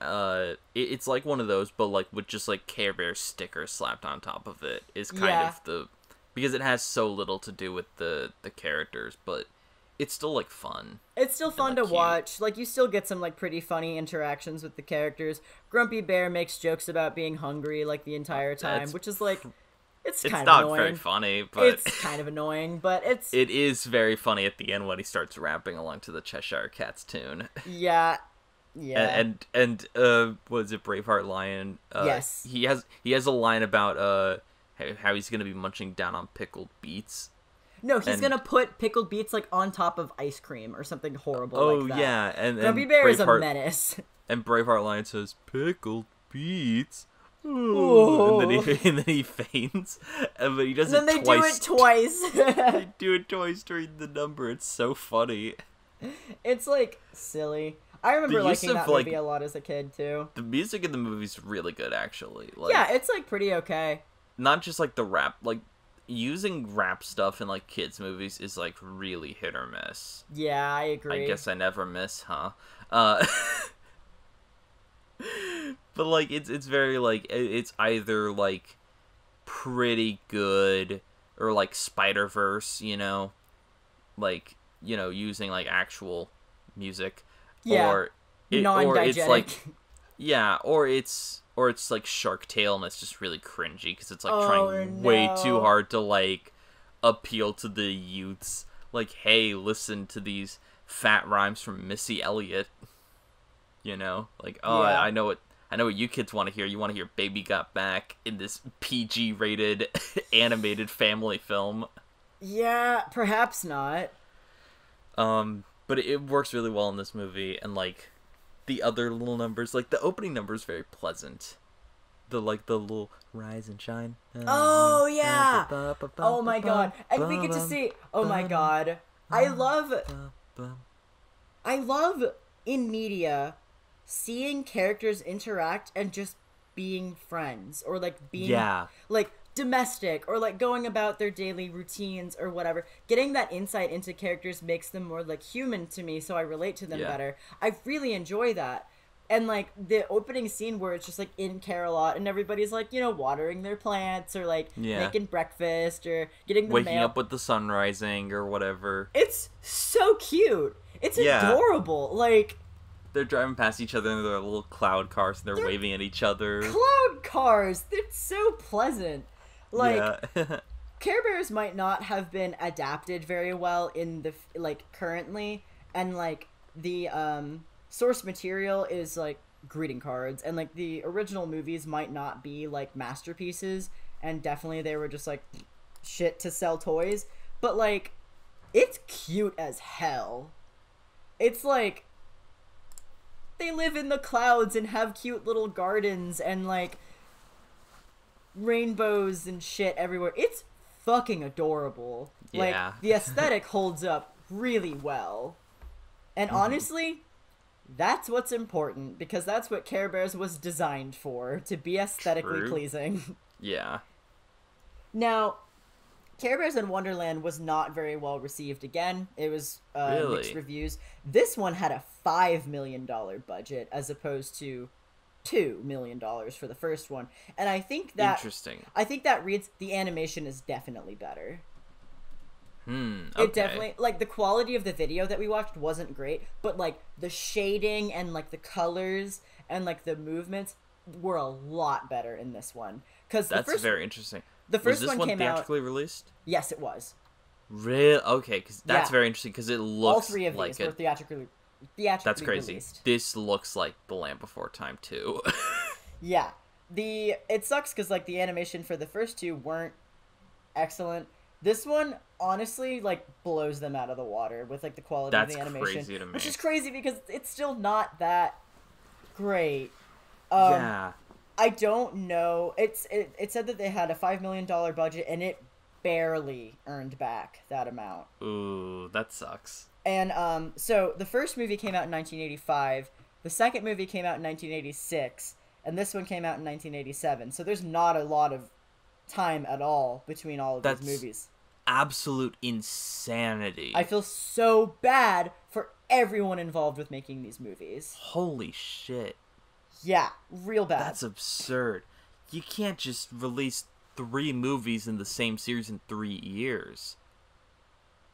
Uh, it, it's like one of those, but like with just like Care Bear stickers slapped on top of it is kind yeah. of the, because it has so little to do with the, the characters, but it's still like fun. It's still fun and, like, to cute. watch. Like you still get some like pretty funny interactions with the characters. Grumpy Bear makes jokes about being hungry like the entire time, That's, which is like, it's, it's kind not of annoying. very funny, but it's kind of annoying, but it's, it is very funny at the end when he starts rapping along to the Cheshire Cat's tune. Yeah. Yeah, and and, and uh, what is it, Braveheart Lion? Uh, yes, he has he has a line about uh how he's gonna be munching down on pickled beets. No, he's and... gonna put pickled beets like on top of ice cream or something horrible. Oh like that. yeah, and Grumpy Bear Braveheart... is a menace. And Braveheart Lion says pickled beets, Ooh. and then he and then he faints, and but he does and then it they twice. do it twice. They do it twice during the number. It's so funny. It's like silly. I remember liking that movie like, a lot as a kid, too. The music in the movie's really good, actually. Like, yeah, it's, like, pretty okay. Not just, like, the rap. Like, using rap stuff in, like, kids' movies is, like, really hit or miss. Yeah, I agree. I guess I never miss, huh? Uh, but, like, it's it's very, like, it's either, like, pretty good or, like, Spider-Verse, you know? Like, you know, using, like, actual music. Yeah, or, it, or it's like, yeah, or it's Or it's like Shark Tale, and it's just really cringy because it's like oh, trying no. way too hard to like appeal to the youths. Like, hey, listen to these fat rhymes from Missy Elliott. You know, like, oh, yeah. I, I know what I know what you kids want to hear. You want to hear "Baby Got Back" in this P G rated animated family film. Yeah, perhaps not. Um, but it works really well in this movie, and like. The other little numbers, like the opening number is very pleasant. The like the little rise and shine. Oh yeah! Oh my god! And we get to see. Oh my god! I love. I love in media, seeing characters interact and just being friends or like being yeah. like domestic or like going about their daily routines or whatever. Getting that insight into characters makes them more like human to me, so I relate to them yeah. better. I really enjoy that. And like the opening scene where it's just like in Care-a-Lot and everybody's like, you know, watering their plants or like yeah. making breakfast or getting the waking mail. Up with the sun rising or whatever. It's so cute. It's yeah. adorable. Like they're driving past each other in their little cloud cars and they're, they're waving at each other. Cloud cars. It's so pleasant. Like, yeah. Care Bears might not have been adapted very well in the, like, currently, and, like, the, um, source material is, like, greeting cards, and, like, the original movies might not be, like, masterpieces, and definitely they were just, like, shit to sell toys, but, like, it's cute as hell. It's, like, they live in the clouds and have cute little gardens, and, like, rainbows and shit everywhere. It's fucking adorable. Like yeah. the aesthetic holds up really well. And honestly, that's what's important, because that's what Care Bears was designed for, to be aesthetically True. pleasing. Yeah. Now, Care Bears in Wonderland was not very well received again. It was uh, really? mixed reviews. This one had a five million dollars budget as opposed to two million dollars for the first one. And I think that... Interesting. I think that reads, the animation is definitely better. Hmm, okay. It definitely... Like, the quality of the video that we watched wasn't great, but, like, the shading and, like, the colors and, like, the movements were a lot better in this one. 'Cause That's the first, very interesting. The first one came out... Was this one theatrically out, released? Yes, it was. Real? Okay, because that's yeah. very interesting, because it looks like All three of like these a... were theatrically Theatrically That's crazy. Released. This looks like The Land Before Time too. yeah. The it sucks because like the animation for the first two weren't excellent. This one honestly like blows them out of the water with like the quality That's of the animation, crazy to me. Which is crazy because it's still not that great. Um, yeah. I don't know. It's it, it said that they had a five million dollar budget and it barely earned back that amount. Ooh, that sucks. And um, so the first movie came out in nineteen eighty-five, the second movie came out in nineteen eighty-six, and this one came out in nineteen eighty-seven. So there's not a lot of time at all between all of That's these movies. Absolute insanity. I feel so bad for everyone involved with making these movies. Holy shit. Yeah, real bad. That's absurd. You can't just release three movies in the same series in three years.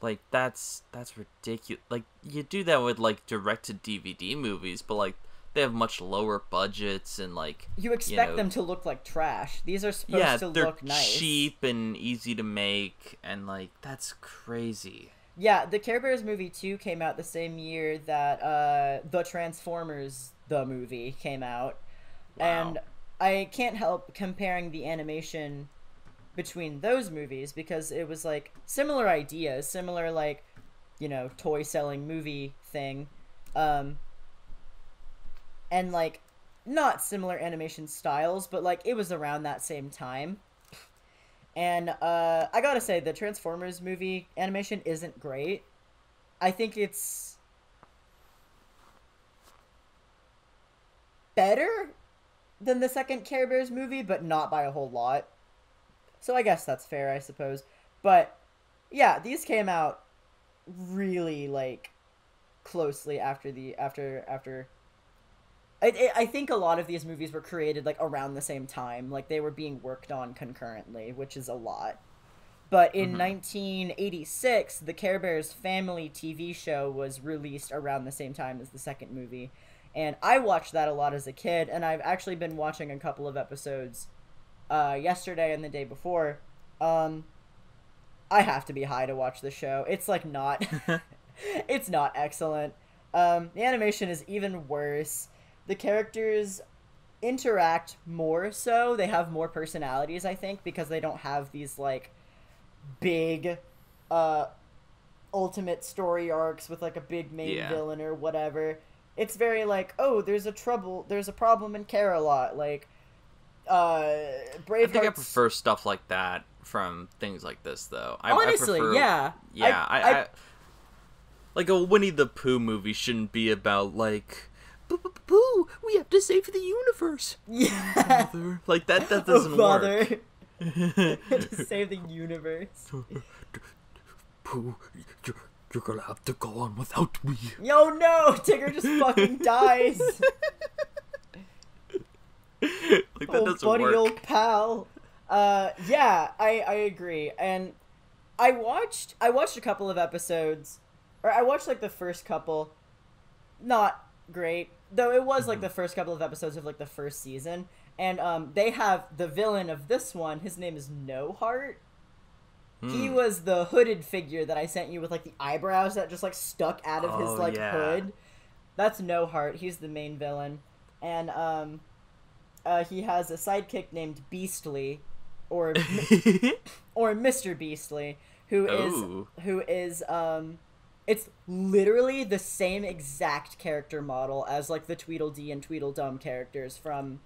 Like, that's that's ridiculous. Like, you do that with, like, direct-to-D V D movies, but, like, they have much lower budgets and, like... You expect you know, them to look like trash. These are supposed yeah, to look nice. Yeah, they're cheap and easy to make, and, like, that's crazy. Yeah, the Care Bears movie two came out the same year that uh, the Transformers, the movie, came out. Wow. And I can't help comparing the animation... between those movies, because it was like similar ideas, similar like, you know, toy selling movie thing, um and like not similar animation styles, but like it was around that same time. And uh I gotta say the Transformers movie animation isn't great. I think it's better than the second Care Bears movie, but not by a whole lot. So I guess that's fair, I suppose. But, yeah, these came out really, like, closely after the... After... after. I, I think a lot of these movies were created, like, around the same time. Like, they were being worked on concurrently, which is a lot. But in mm-hmm. nineteen eighty-six, the Care Bears Family T V show was released around the same time as the second movie. And I watched that a lot as a kid, and I've actually been watching a couple of episodes uh, yesterday and the day before. Um, I have to be high to watch the show. It's, like, not... it's not excellent. Um, the animation is even worse. The characters interact more so. They have more personalities, I think, because they don't have these, like, big... Uh, ultimate story arcs with like a big main yeah. villain or whatever. It's very like, oh, there's a trouble, there's a problem in Care-a-Lot. Like, uh, Braveheart. I think I prefer stuff like that from things like this, though. I, Honestly, I prefer, yeah, yeah. I, I, I, I like a Winnie the Pooh movie shouldn't be about like, Pooh, Pooh, Pooh, we have to save the universe. Yeah, Father. Like that. That doesn't oh, Father. work. To save the universe. Pooh, you're, you're gonna have to go on without me. Yo, no! Tigger just fucking dies. Like, that oh, doesn't buddy, work. Old pal. Uh, yeah, I, I agree. And I watched, I watched a couple of episodes, or I watched, like, the first couple. Not great. Though it was, mm-hmm. like, the first couple of episodes of, like, the first season. And, um, they have the villain of this one. His name is No Heart. He was the hooded figure that I sent you with, like, the eyebrows that just, like, stuck out of oh, his, like, yeah. hood. That's No Heart. He's the main villain. And, um, uh, he has a sidekick named Beastly, or, or Mister Beastly, who oh. is, who is, um, it's literally the same exact character model as, like, the Tweedledee and Tweedledum characters from,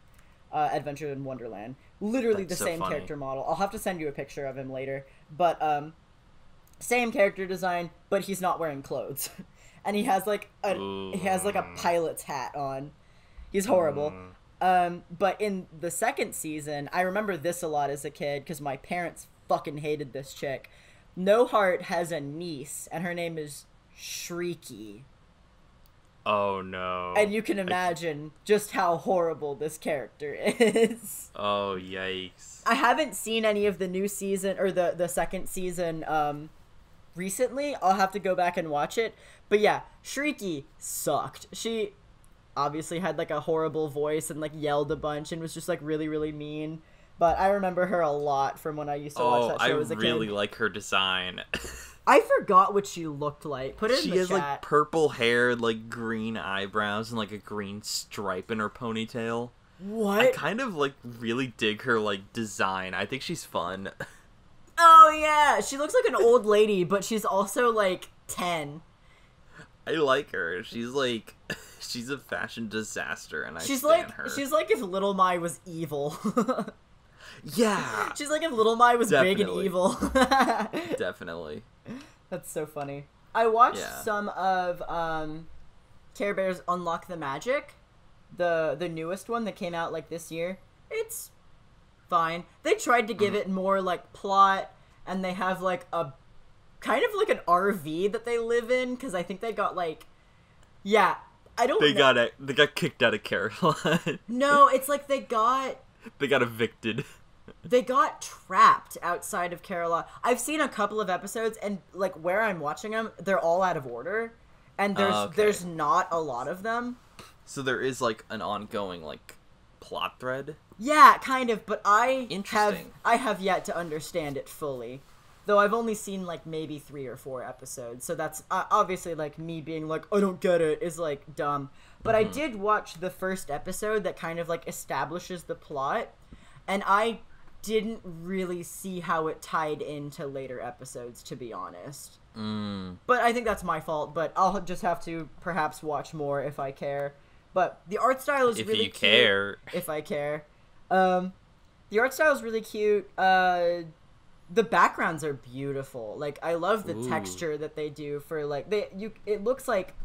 uh, Adventure in Wonderland. Literally That's the so same funny. character model. I'll have to send you a picture of him later. But, um, same character design, but he's not wearing clothes. And he has, like, a Ooh. he has, like, a pilot's hat on. He's horrible. Mm. Um, but in the second season, I remember this a lot as a kid, because my parents fucking hated this chick. No Heart has a niece, and her name is Shrieky. Oh, no. And you can imagine I... just how horrible this character is. Oh, yikes. I haven't seen any of the new season, or the, the second season, um, recently. I'll have to go back and watch it. But yeah, Shrieky sucked. She obviously had, like, a horrible voice and, like, yelled a bunch and was just, like, really, really mean. But I remember her a lot from when I used to oh, watch that show I as a really kid. I really like her design. I forgot what she looked like. Put it in the chat. She has, like, purple hair, like, green eyebrows, and, like, a green stripe in her ponytail. What? I kind of, like, really dig her, like, design. I think she's fun. Oh, yeah! She looks like an old lady, but she's also, like, ten. I like her. She's, like, she's a fashion disaster, and I she's stan like, her. She's like if Little Mai was evil. Yeah! She's like if Little Mai was Definitely. big and evil. Definitely. That's so funny. I watched yeah. some of um, Care Bear's Unlock the Magic, the the newest one that came out, like, this year. It's fine. They tried to give mm. it more, like, plot, and they have, like, a kind of like an R V that they live in, because I think they got, like, yeah, I don't. They know. got a, they got kicked out of Care-a-Lot. No, it's like they got. They got evicted. They got trapped outside of Care-a-Lot. I've seen a couple of episodes, and, like, where I'm watching them, they're all out of order, and there's uh, okay. there's not a lot of them. So there is, like, an ongoing, like, plot thread? Yeah, kind of, but I have, I have yet to understand it fully. Though I've only seen, like, maybe three or four episodes, so that's uh, obviously, like, me being like, I don't get it, is, like, dumb. But mm-hmm. I did watch the first episode that kind of, like, establishes the plot, and I... didn't really see how it tied into later episodes, to be honest. Mm. But I think that's my fault, but I'll just have to perhaps watch more if I care. But the art style is if really cute. If you care. If I care. Um, the art style is really cute. Uh, the backgrounds are beautiful. Like, I love the Ooh. texture that they do for, like... they you. It looks like...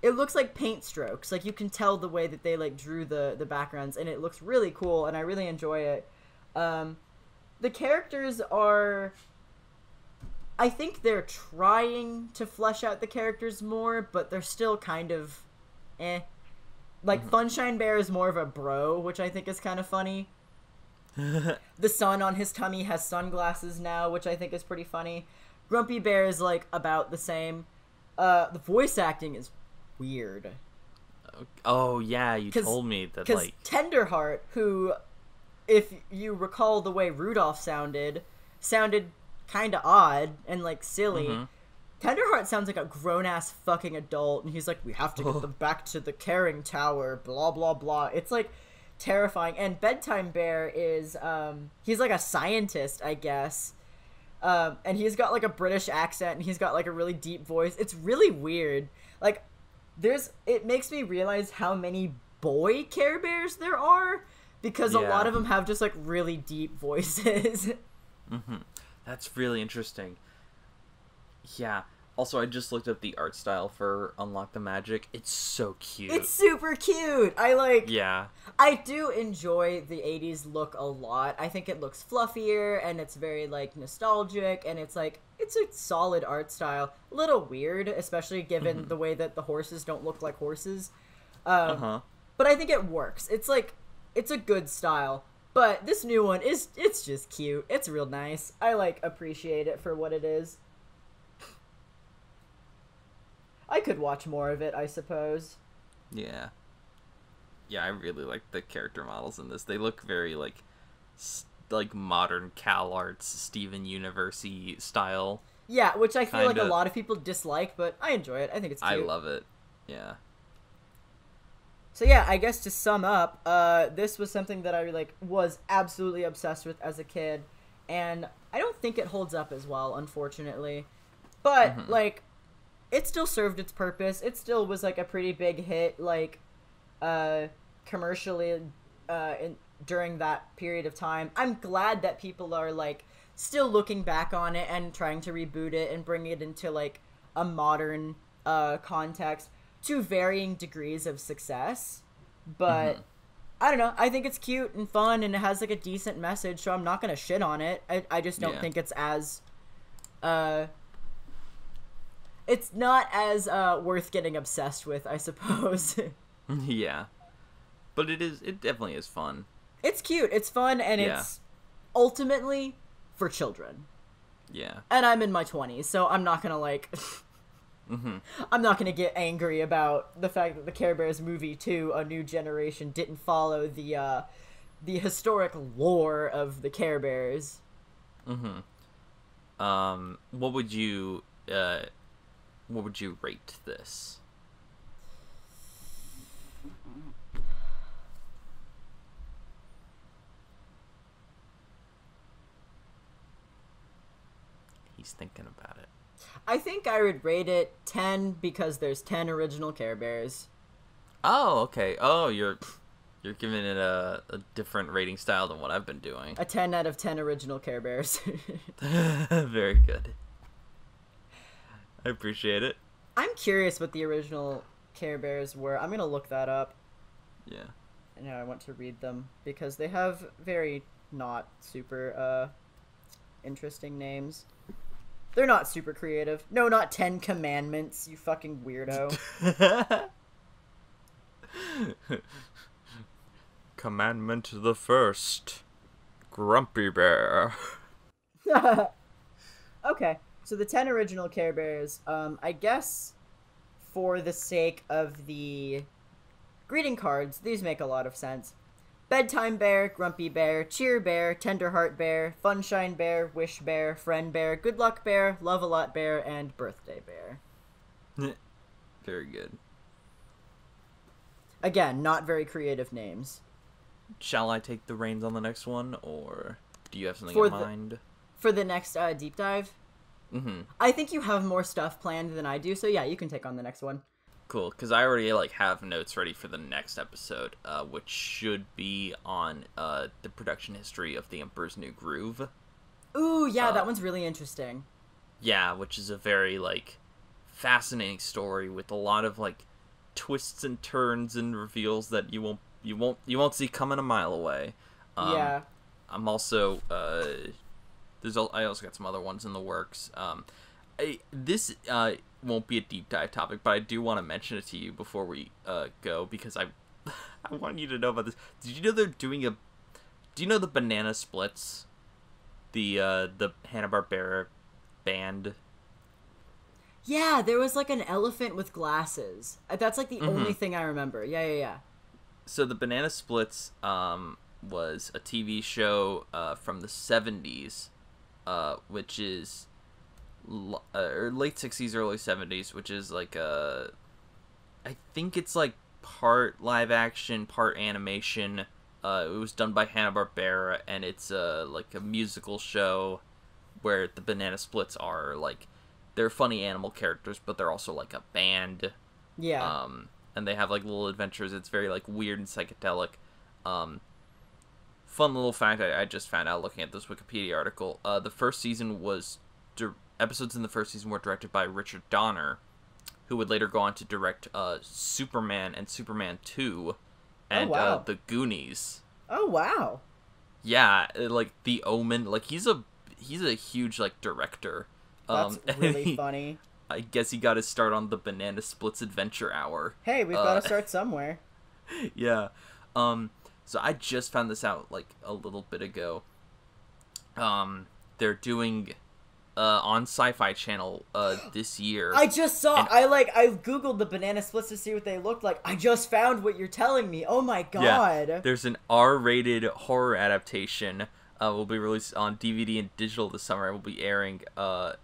It looks like paint strokes. Like, you can tell the way that they, like, drew the, the backgrounds, and it looks really cool, and I really enjoy it. Um, the characters are, I think they're trying to flesh out the characters more, but they're still kind of eh. Like, mm-hmm. Funshine Bear is more of a bro, which I think is kind of funny. The sun on his tummy has sunglasses now, which I think is pretty funny. Grumpy Bear is, like, about the same. Uh, the voice acting is weird. Oh yeah, you told me that. Because like... Tenderheart, who, if you recall the way Rudolph sounded, sounded kind of odd and like silly. Mm-hmm. Tenderheart sounds like a grown-ass fucking adult, and he's like, we have to get them back to the caring tower, blah, blah, blah. It's, like, terrifying. And Bedtime Bear is, um, he's, like, a scientist, I guess. Um, and he's got, like, a British accent, and he's got, like, a really deep voice. It's really weird. Like, there's, it makes me realize how many boy Care Bears there are, because yeah. a lot of them have just, like, really deep voices. Mm-hmm. That's really interesting. Yeah. Also, I just looked up the art style for Unlock the Magic. It's so cute. It's super cute. I like... Yeah. I do enjoy the eighties look a lot. I think it looks fluffier, and it's very, like, nostalgic, and it's, like, it's a solid art style. A little weird, especially given mm-hmm. the way that the horses don't look like horses. Um, uh-huh. But I think it works. It's, like, it's a good style. But this new one, is it's just cute. It's real nice. I, like, appreciate it for what it is. I could watch more of it, I suppose. Yeah. Yeah, I really like the character models in this. They look very, like, st- like modern CalArts, Steven Universe-y style. Yeah, which I feel kinda. like a lot of people dislike, but I enjoy it. I think it's cute. I love it. Yeah. So yeah, I guess to sum up, uh, this was something that I, like, was absolutely obsessed with as a kid, and I don't think it holds up as well, unfortunately. But, mm-hmm. like... it still served its purpose. It still was, like, a pretty big hit, like, uh, commercially uh, in, during that period of time. I'm glad that people are, like, still looking back on it and trying to reboot it and bring it into, like, a modern uh, context to varying degrees of success. But, mm-hmm. I don't know. I think it's cute and fun, and it has, like, a decent message, so I'm not going to shit on it. I, I just don't yeah. think it's as... Uh, It's not as uh, worth getting obsessed with, I suppose. Yeah. But it is. It definitely is fun. It's cute. It's fun, and yeah. it's ultimately for children. Yeah. And I'm in my twenties, so I'm not going to, like... mm-hmm. I'm not going to get angry about the fact that the Care Bears movie two, A New Generation, didn't follow the, uh, the historic lore of the Care Bears. Mm-hmm. Um, what would you... Uh... What would you rate this? He's thinking about it. I think I would rate it ten because there's ten original Care Bears. Oh, okay. Oh, you're you're giving it a, a different rating style than what I've been doing. A ten out of ten original Care Bears. Very good. I appreciate it. I'm curious what the original Care Bears were. I'm going to look that up. Yeah. And now I want to read them because they have very not super uh, interesting names. They're not super creative. No, not Ten Commandments, you fucking weirdo. Commandment the First. Grumpy Bear. Okay. So the ten original Care Bears, um, I guess for the sake of the greeting cards, these make a lot of sense. Bedtime Bear, Grumpy Bear, Cheer Bear, Tenderheart Bear, Funshine Bear, Wish Bear, Friend Bear, Good Luck Bear, Love-A-Lot Bear, and Birthday Bear. Very good. Again, not very creative names. Shall I take the reins on the next one, or do you have something for in the, mind? For the next uh, deep dive? Mm-hmm. I think you have more stuff planned than I do, so yeah, you can take on the next one. Cool, because I already like have notes ready for the next episode, uh, which should be on uh, the production history of The Emperor's New Groove. Ooh, yeah, uh, that one's really interesting. Yeah, which is a very like fascinating story with a lot of like twists and turns and reveals that you won't you won't you won't see coming a mile away. Um, yeah, I'm also. Uh, There's a, I also got some other ones in the works. Um, I, this uh, won't be a deep dive topic, but I do want to mention it to you before we uh, go because I I want you to know about this. Did you know they're doing a? Do you know the Banana Splits, the uh, the Hanna-Barbera band? Yeah, there was like an elephant with glasses. That's like the mm-hmm. only thing I remember. Yeah, yeah, yeah. So the Banana Splits um, was a T V show uh, from the seventies, uh, which is l- uh, or late sixties, early seventies, which is like a, I think it's like part live action, part animation. Uh, it was done by Hanna-Barbera, and it's a, like a musical show where the Banana Splits are like, they're funny animal characters, but they're also like a band. Yeah. Um, and they have like little adventures. It's very like weird and psychedelic. Um, fun little fact I, I just found out looking at this Wikipedia article. Uh, the first season was di- episodes in the first season were directed by Richard Donner, who would later go on to direct uh, Superman and Superman two, and oh, wow. uh, the Goonies. Oh wow. Yeah, like The Omen. Like he's a he's a huge like director. That's um, really he, funny. I guess he got his start on the Banana Splits Adventure Hour. Hey, we've uh, got to start somewhere. Yeah. Um, so I just found this out, like, a little bit ago. Um, they're doing, uh, on Sci-Fi Channel, uh, this year. I just saw, and, I, like, I googled the Banana Splits to see what they looked like. I just found what you're telling me. Oh my god. Yeah, there's an R-rated horror adaptation, uh, will be released on D V D and digital this summer. It will be airing, uh...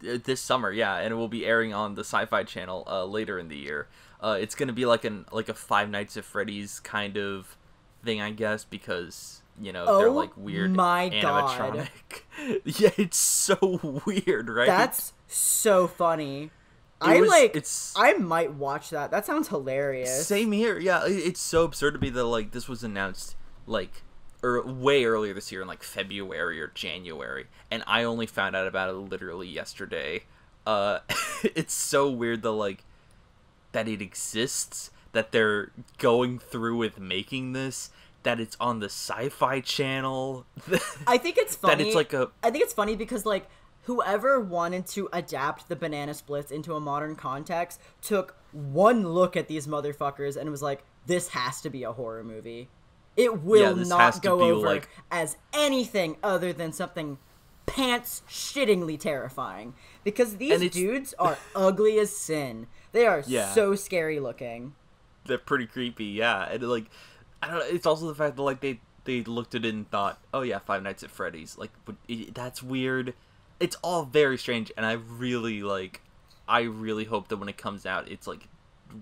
this summer, yeah, and it will be airing on the Sci-Fi Channel uh, later in the year. Uh, it's gonna be like an like a Five Nights at Freddy's kind of thing, I guess, because you know oh, they're like weird my animatronic. God. Yeah, it's so weird, right? That's so funny. It I was, like. It's, I might watch that. That sounds hilarious. Same here. Yeah, it's so absurd to me that like this was announced like. Or way earlier this year in like February or January, and I only found out about it literally yesterday. Uh, it's so weird that like that it exists, that they're going through with making this, that it's on the Sci-Fi Channel. I think it's funny. That it's like a. I think it's funny because like whoever wanted to adapt the Banana Splits into a modern context took one look at these motherfuckers and was like, "This has to be a horror movie." It will yeah, not go over like... as anything other than something pants-shittingly terrifying. Because these dudes are ugly as sin. They are yeah. so scary looking. They're pretty creepy, yeah. And, like, I don't know, it's also the fact that, like, they, they looked at it and thought, oh, yeah, Five Nights at Freddy's. Like, but it, that's weird. It's all very strange, and I really, like, I really hope that when it comes out, it's, like,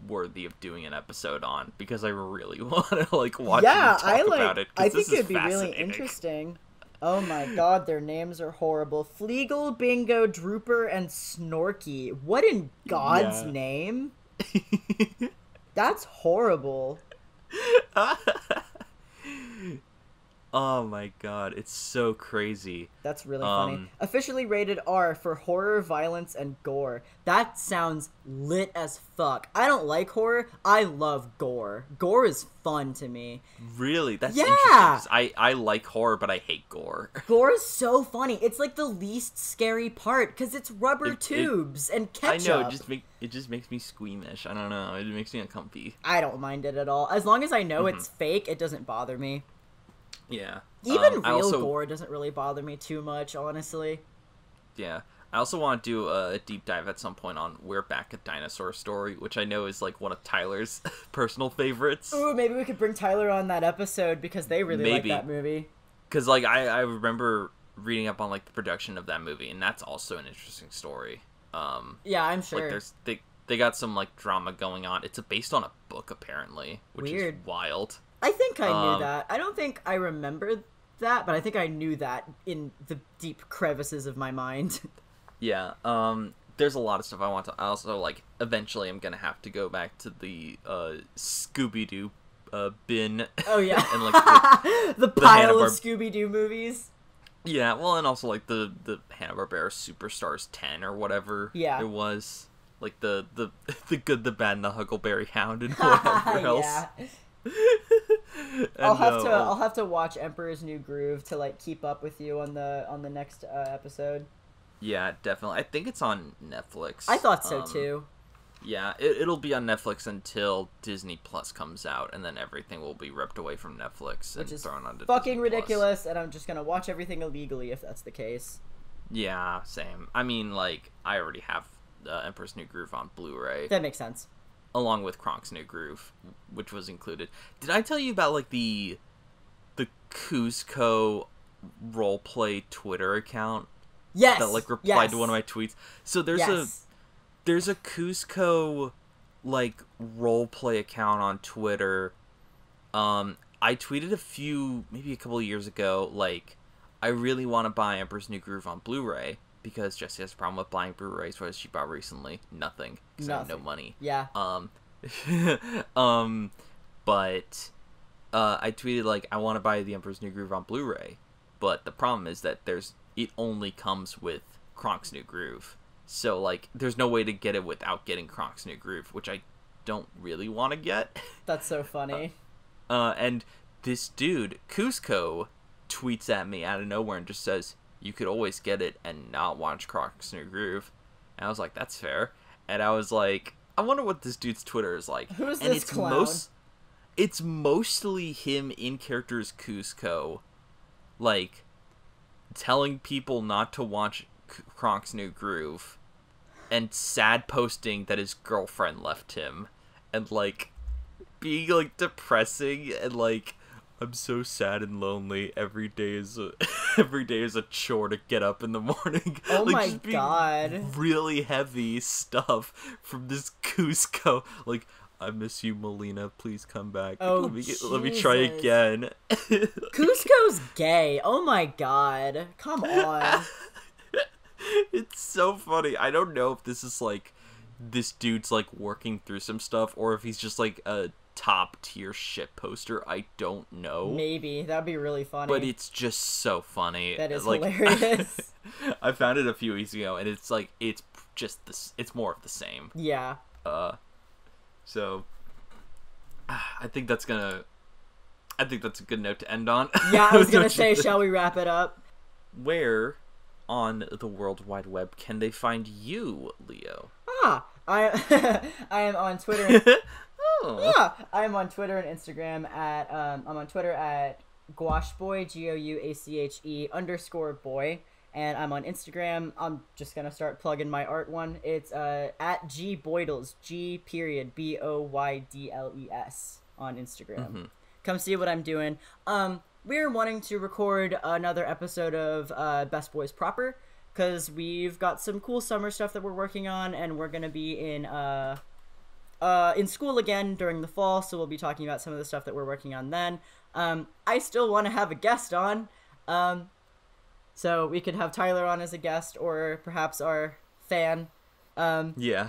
worthy of doing an episode on, because I really want to like watch yeah, and talk I, like, about it. I think it'd be really interesting. Oh my god, their names are horrible. Fleagle, Bingo, Drooper, and Snorky. What in God's yeah. name? That's horrible. Oh my god, it's so crazy. That's really um, funny. Officially rated R for horror, violence, and gore. That sounds lit as fuck. I don't like horror. I love gore. Gore is fun to me. Really? That's yeah. interesting. 'Cause I, I like horror, but I hate gore. Gore is so funny. It's like the least scary part, because it's rubber it, tubes it, and ketchup. I know, it just, make, it just makes me squeamish. I don't know. It makes me uncomfy. I don't mind it at all. As long as I know mm-hmm. it's fake, it doesn't bother me. Yeah. Even um, real also, gore doesn't really bother me too much, honestly. Yeah. I also want to do a deep dive at some point on We're Back at Dinosaur Story, which I know is, like, one of Tyler's personal favorites. Ooh, maybe we could bring Tyler on that episode, because they really maybe. like that movie. Because, like, I, I remember reading up on, like, the production of that movie, and that's also an interesting story. Um, yeah, I'm sure. Like, there's, they, they got some, like, drama going on. It's based on a book, apparently, which Weird. is wild. I think I knew um, that. I don't think I remembered that, but I think I knew that in the deep crevices of my mind. Yeah. Um, there's a lot of stuff I want to... I also, like, eventually I'm going to have to go back to the uh, Scooby-Doo uh, bin. Oh, yeah. And, like, the, the, the pile of Scooby-Doo movies. Yeah, well, and also, like, the, the Hanna-Barbera Superstars ten or whatever yeah. it was. Like, the, the, the Good, the Bad, and the Huckleberry Hound and whatever else. Yeah. I'll have no, to I'll have to watch Emperor's New Groove to like keep up with you on the on the next uh, episode. Yeah, definitely. I think it's on Netflix. I thought so um, too. Yeah, it, it'll be on Netflix until Disney Plus comes out, and then everything will be ripped away from Netflix and Which is thrown onto fucking Disney ridiculous. Plus. And I'm just gonna watch everything illegally if that's the case. Yeah, same. I mean, like I already have uh, Emperor's New Groove on Blu-ray. That makes sense. Along with Kronk's New Groove, which was included. Did I tell you about, like, the the Kuzco roleplay Twitter account? Yes. That, like, replied yes. to one of my tweets. So there's yes. a there's a Kuzco, like, roleplay account on Twitter. Um, I tweeted a few, maybe a couple of years ago, like, I really want to buy Emperor's New Groove on Blu-ray, because Jesse has a problem with buying Blu-rays. What has she bought recently? Nothing. Because I have no money. Yeah. Um, um, but uh, I tweeted, like, I want to buy The Emperor's New Groove on Blu-ray, but the problem is that there's it only comes with Kronk's New Groove. So, like, there's no way to get it without getting Kronk's New Groove, which I don't really want to get. That's so funny. Uh, uh, and this dude, Kuzco, tweets at me out of nowhere and just says, you could always get it and not watch Kronk's New Groove. And I was like, that's fair. And I was like, I wonder what this dude's Twitter is like. Who's and this it's clown? Most, it's mostly him in character as Kuzco, like, telling people not to watch Kronk's New Groove and sad posting that his girlfriend left him and, like, being, like, depressing and, like, I'm so sad and lonely. Every day is a, every day is a chore to get up in the morning. Oh like, my just being god! Really heavy stuff from this Kuzco. Like, I miss you, Melina. Please come back. Oh, let me get, let me try again. Kuzco's gay. Oh my god! Come on. It's so funny. I don't know if this is like this dude's like working through some stuff, or if he's just like a top tier shit poster. I don't know. Maybe that'd be really funny, but it's just so funny. That is like, hilarious. I found it a few weeks ago and it's like it's just this it's more of the same. Yeah. Uh so I think that's gonna I think that's a good note to end on. Yeah, I was gonna say, shall we wrap it up? Where on the World Wide Web can they find you, Leo? Ah, I I am on Twitter and Yeah, I'm on Twitter and Instagram at, um, I'm on Twitter at Gouacheboy, G O U A C H E underscore boy, and I'm on Instagram, I'm just gonna start plugging my art one, it's, uh, at G Boydles, G period, B O Y D L E S, on Instagram. Mm-hmm. Come see what I'm doing. Um, we're wanting to record another episode of, uh, Best Boys Proper, because we've got some cool summer stuff that we're working on, and we're gonna be in, uh... Uh, in school again during the fall, so we'll be talking about some of the stuff that we're working on then. Um, I still want to have a guest on, um, so we could have Tyler on as a guest, or perhaps our fan. Um, yeah.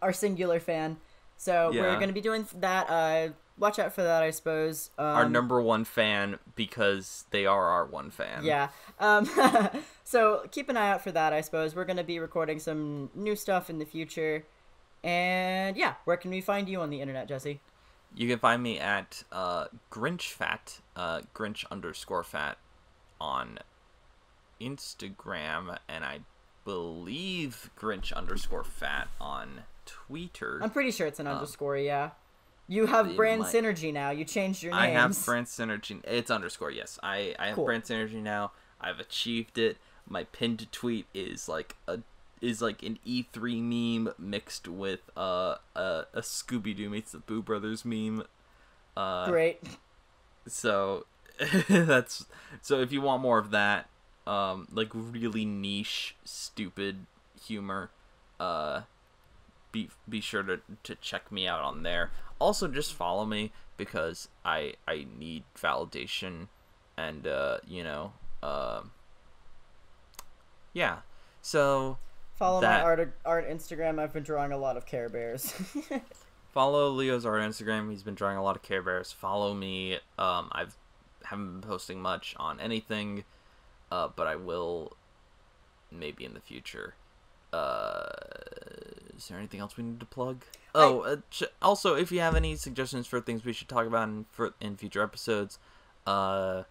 Our singular fan. So yeah. We're going to be doing that. Uh, watch out for that, I suppose. Um, our number one fan, because they are our one fan. Yeah. Um, so keep an eye out for that, I suppose. We're going to be recording some new stuff in the future. And yeah, where can we find you on the internet, Jesse? You can find me at uh, GrinchFat, uh, Grinch underscore fat on Instagram, and I believe Grinch underscore fat on Twitter. I'm pretty sure it's an um, underscore, yeah. You have brand might... synergy now. You changed your name. I have brand synergy. It's underscore, yes. I, I have cool. brand synergy now. I've achieved it. My pinned tweet is like a is like an E three meme mixed with uh, a, a Scooby-Doo meets the Boo Brothers meme. Uh, Great. So that's so if you want more of that, um, like really niche, stupid humor, uh, be be sure to, to check me out on there. Also, just follow me because I I need validation, and uh, you know, uh, yeah. So. Follow that. my art art Instagram. I've been drawing a lot of Care Bears. Follow Leo's art Instagram. He's been drawing a lot of Care Bears. Follow me. Um, I've haven't been posting much on anything, uh, but I will maybe in the future. Uh, is there anything else we need to plug? Oh, I... uh, ch- also, if you have any suggestions for things we should talk about in for in future episodes, uh,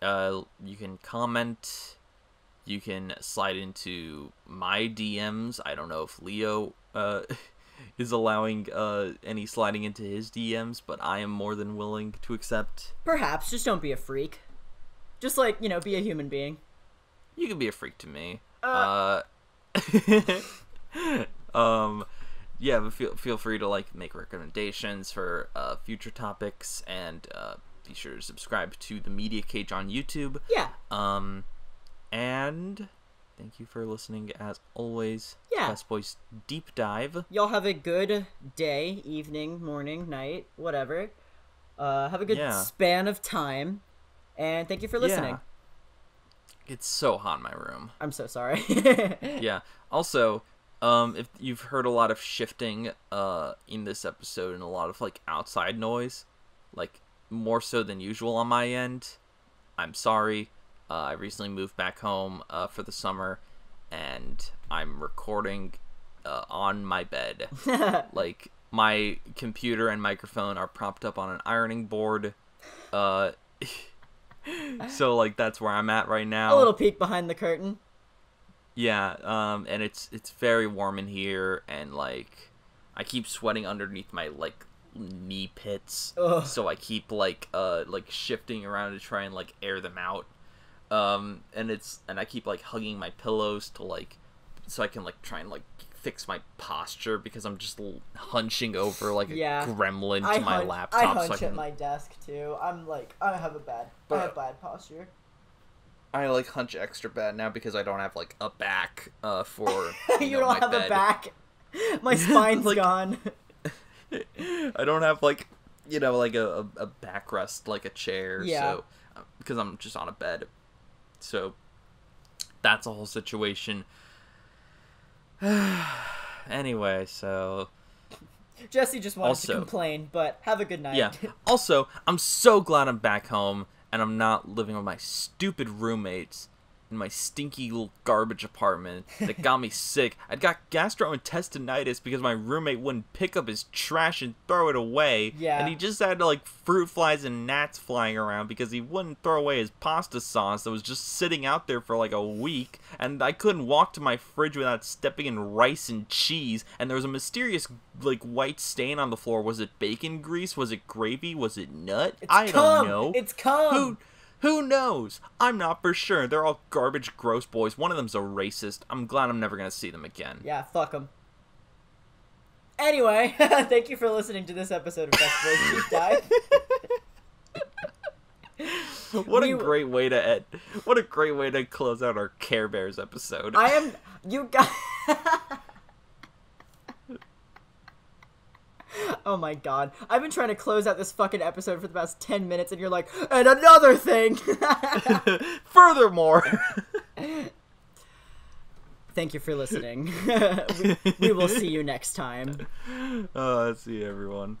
uh, you can comment. You can slide into my D Ms. I don't know if Leo uh, is allowing uh, any sliding into his D Ms, but I am more than willing to accept. Perhaps. Just don't be a freak. Just, like, you know, be a human being. You can be a freak to me. Uh. uh um, yeah, but feel, feel free to like make recommendations for uh, future topics, and uh, be sure to subscribe to the Media Cage on YouTube. Yeah. Um, and thank you for listening, as always. Yeah. Best Boys Deep Dive. Y'all have a good day, evening, morning, night, whatever. Uh, have a good yeah. span of time. And thank you for listening. Yeah. It's so hot in my room. I'm so sorry. Yeah. Also, um, if you've heard a lot of shifting uh, in this episode and a lot of, like, outside noise, like, more so than usual on my end, I'm sorry. Uh, I recently moved back home uh, for the summer, and I'm recording uh, on my bed. Like, my computer and microphone are propped up on an ironing board. Uh, so, like, that's where I'm at right now. A little peek behind the curtain. Yeah, um, and it's it's very warm in here, and, like, I keep sweating underneath my, like, knee pits. Ugh. So I keep, like, uh, like, shifting around to try and, like, air them out. Um, and it's, and I keep, like, hugging my pillows to, like, so I can, like, try and, like, fix my posture, because I'm just l hunching over, like, yeah. a gremlin to I my hunch, laptop. I hunch so I can... at my desk, too. I'm, like, I have a bad, but I have bad posture. I, like, hunch extra bad now because I don't have, like, a back, uh, for, you, you know, don't my have bed. A back. My spine's like, gone. I don't have, like, you know, like, a, a backrest, like, a chair, yeah. so, because I'm just on a bed. So that's a whole situation. Anyway, so Jesse just wanted also, to complain, but have a good night. Yeah. Also, I'm so glad I'm back home and I'm not living with my stupid roommates in my stinky little garbage apartment that got me sick. I got gastrointestinitis because my roommate wouldn't pick up his trash and throw it away. Yeah. And he just had, like, fruit flies and gnats flying around because he wouldn't throw away his pasta sauce that was just sitting out there for, like, a week. And I couldn't walk to my fridge without stepping in rice and cheese. And there was a mysterious, like, white stain on the floor. Was it bacon grease? Was it gravy? Was it nut? It's I cum. don't know. It's cum. Who... Who knows? I'm not for sure. They're all garbage, gross boys. One of them's a racist. I'm glad I'm never going to see them again. Yeah, fuck them. Anyway, thank you for listening to this episode of Best Boys Deep Dive. What we, a great way to end. What a great way to close out our Care Bears episode. I am... You guys... Oh my god. I've been trying to close out this fucking episode for the past ten minutes, and you're like, and another thing! Furthermore! Thank you for listening. we, we will see you next time. Uh, see you, everyone.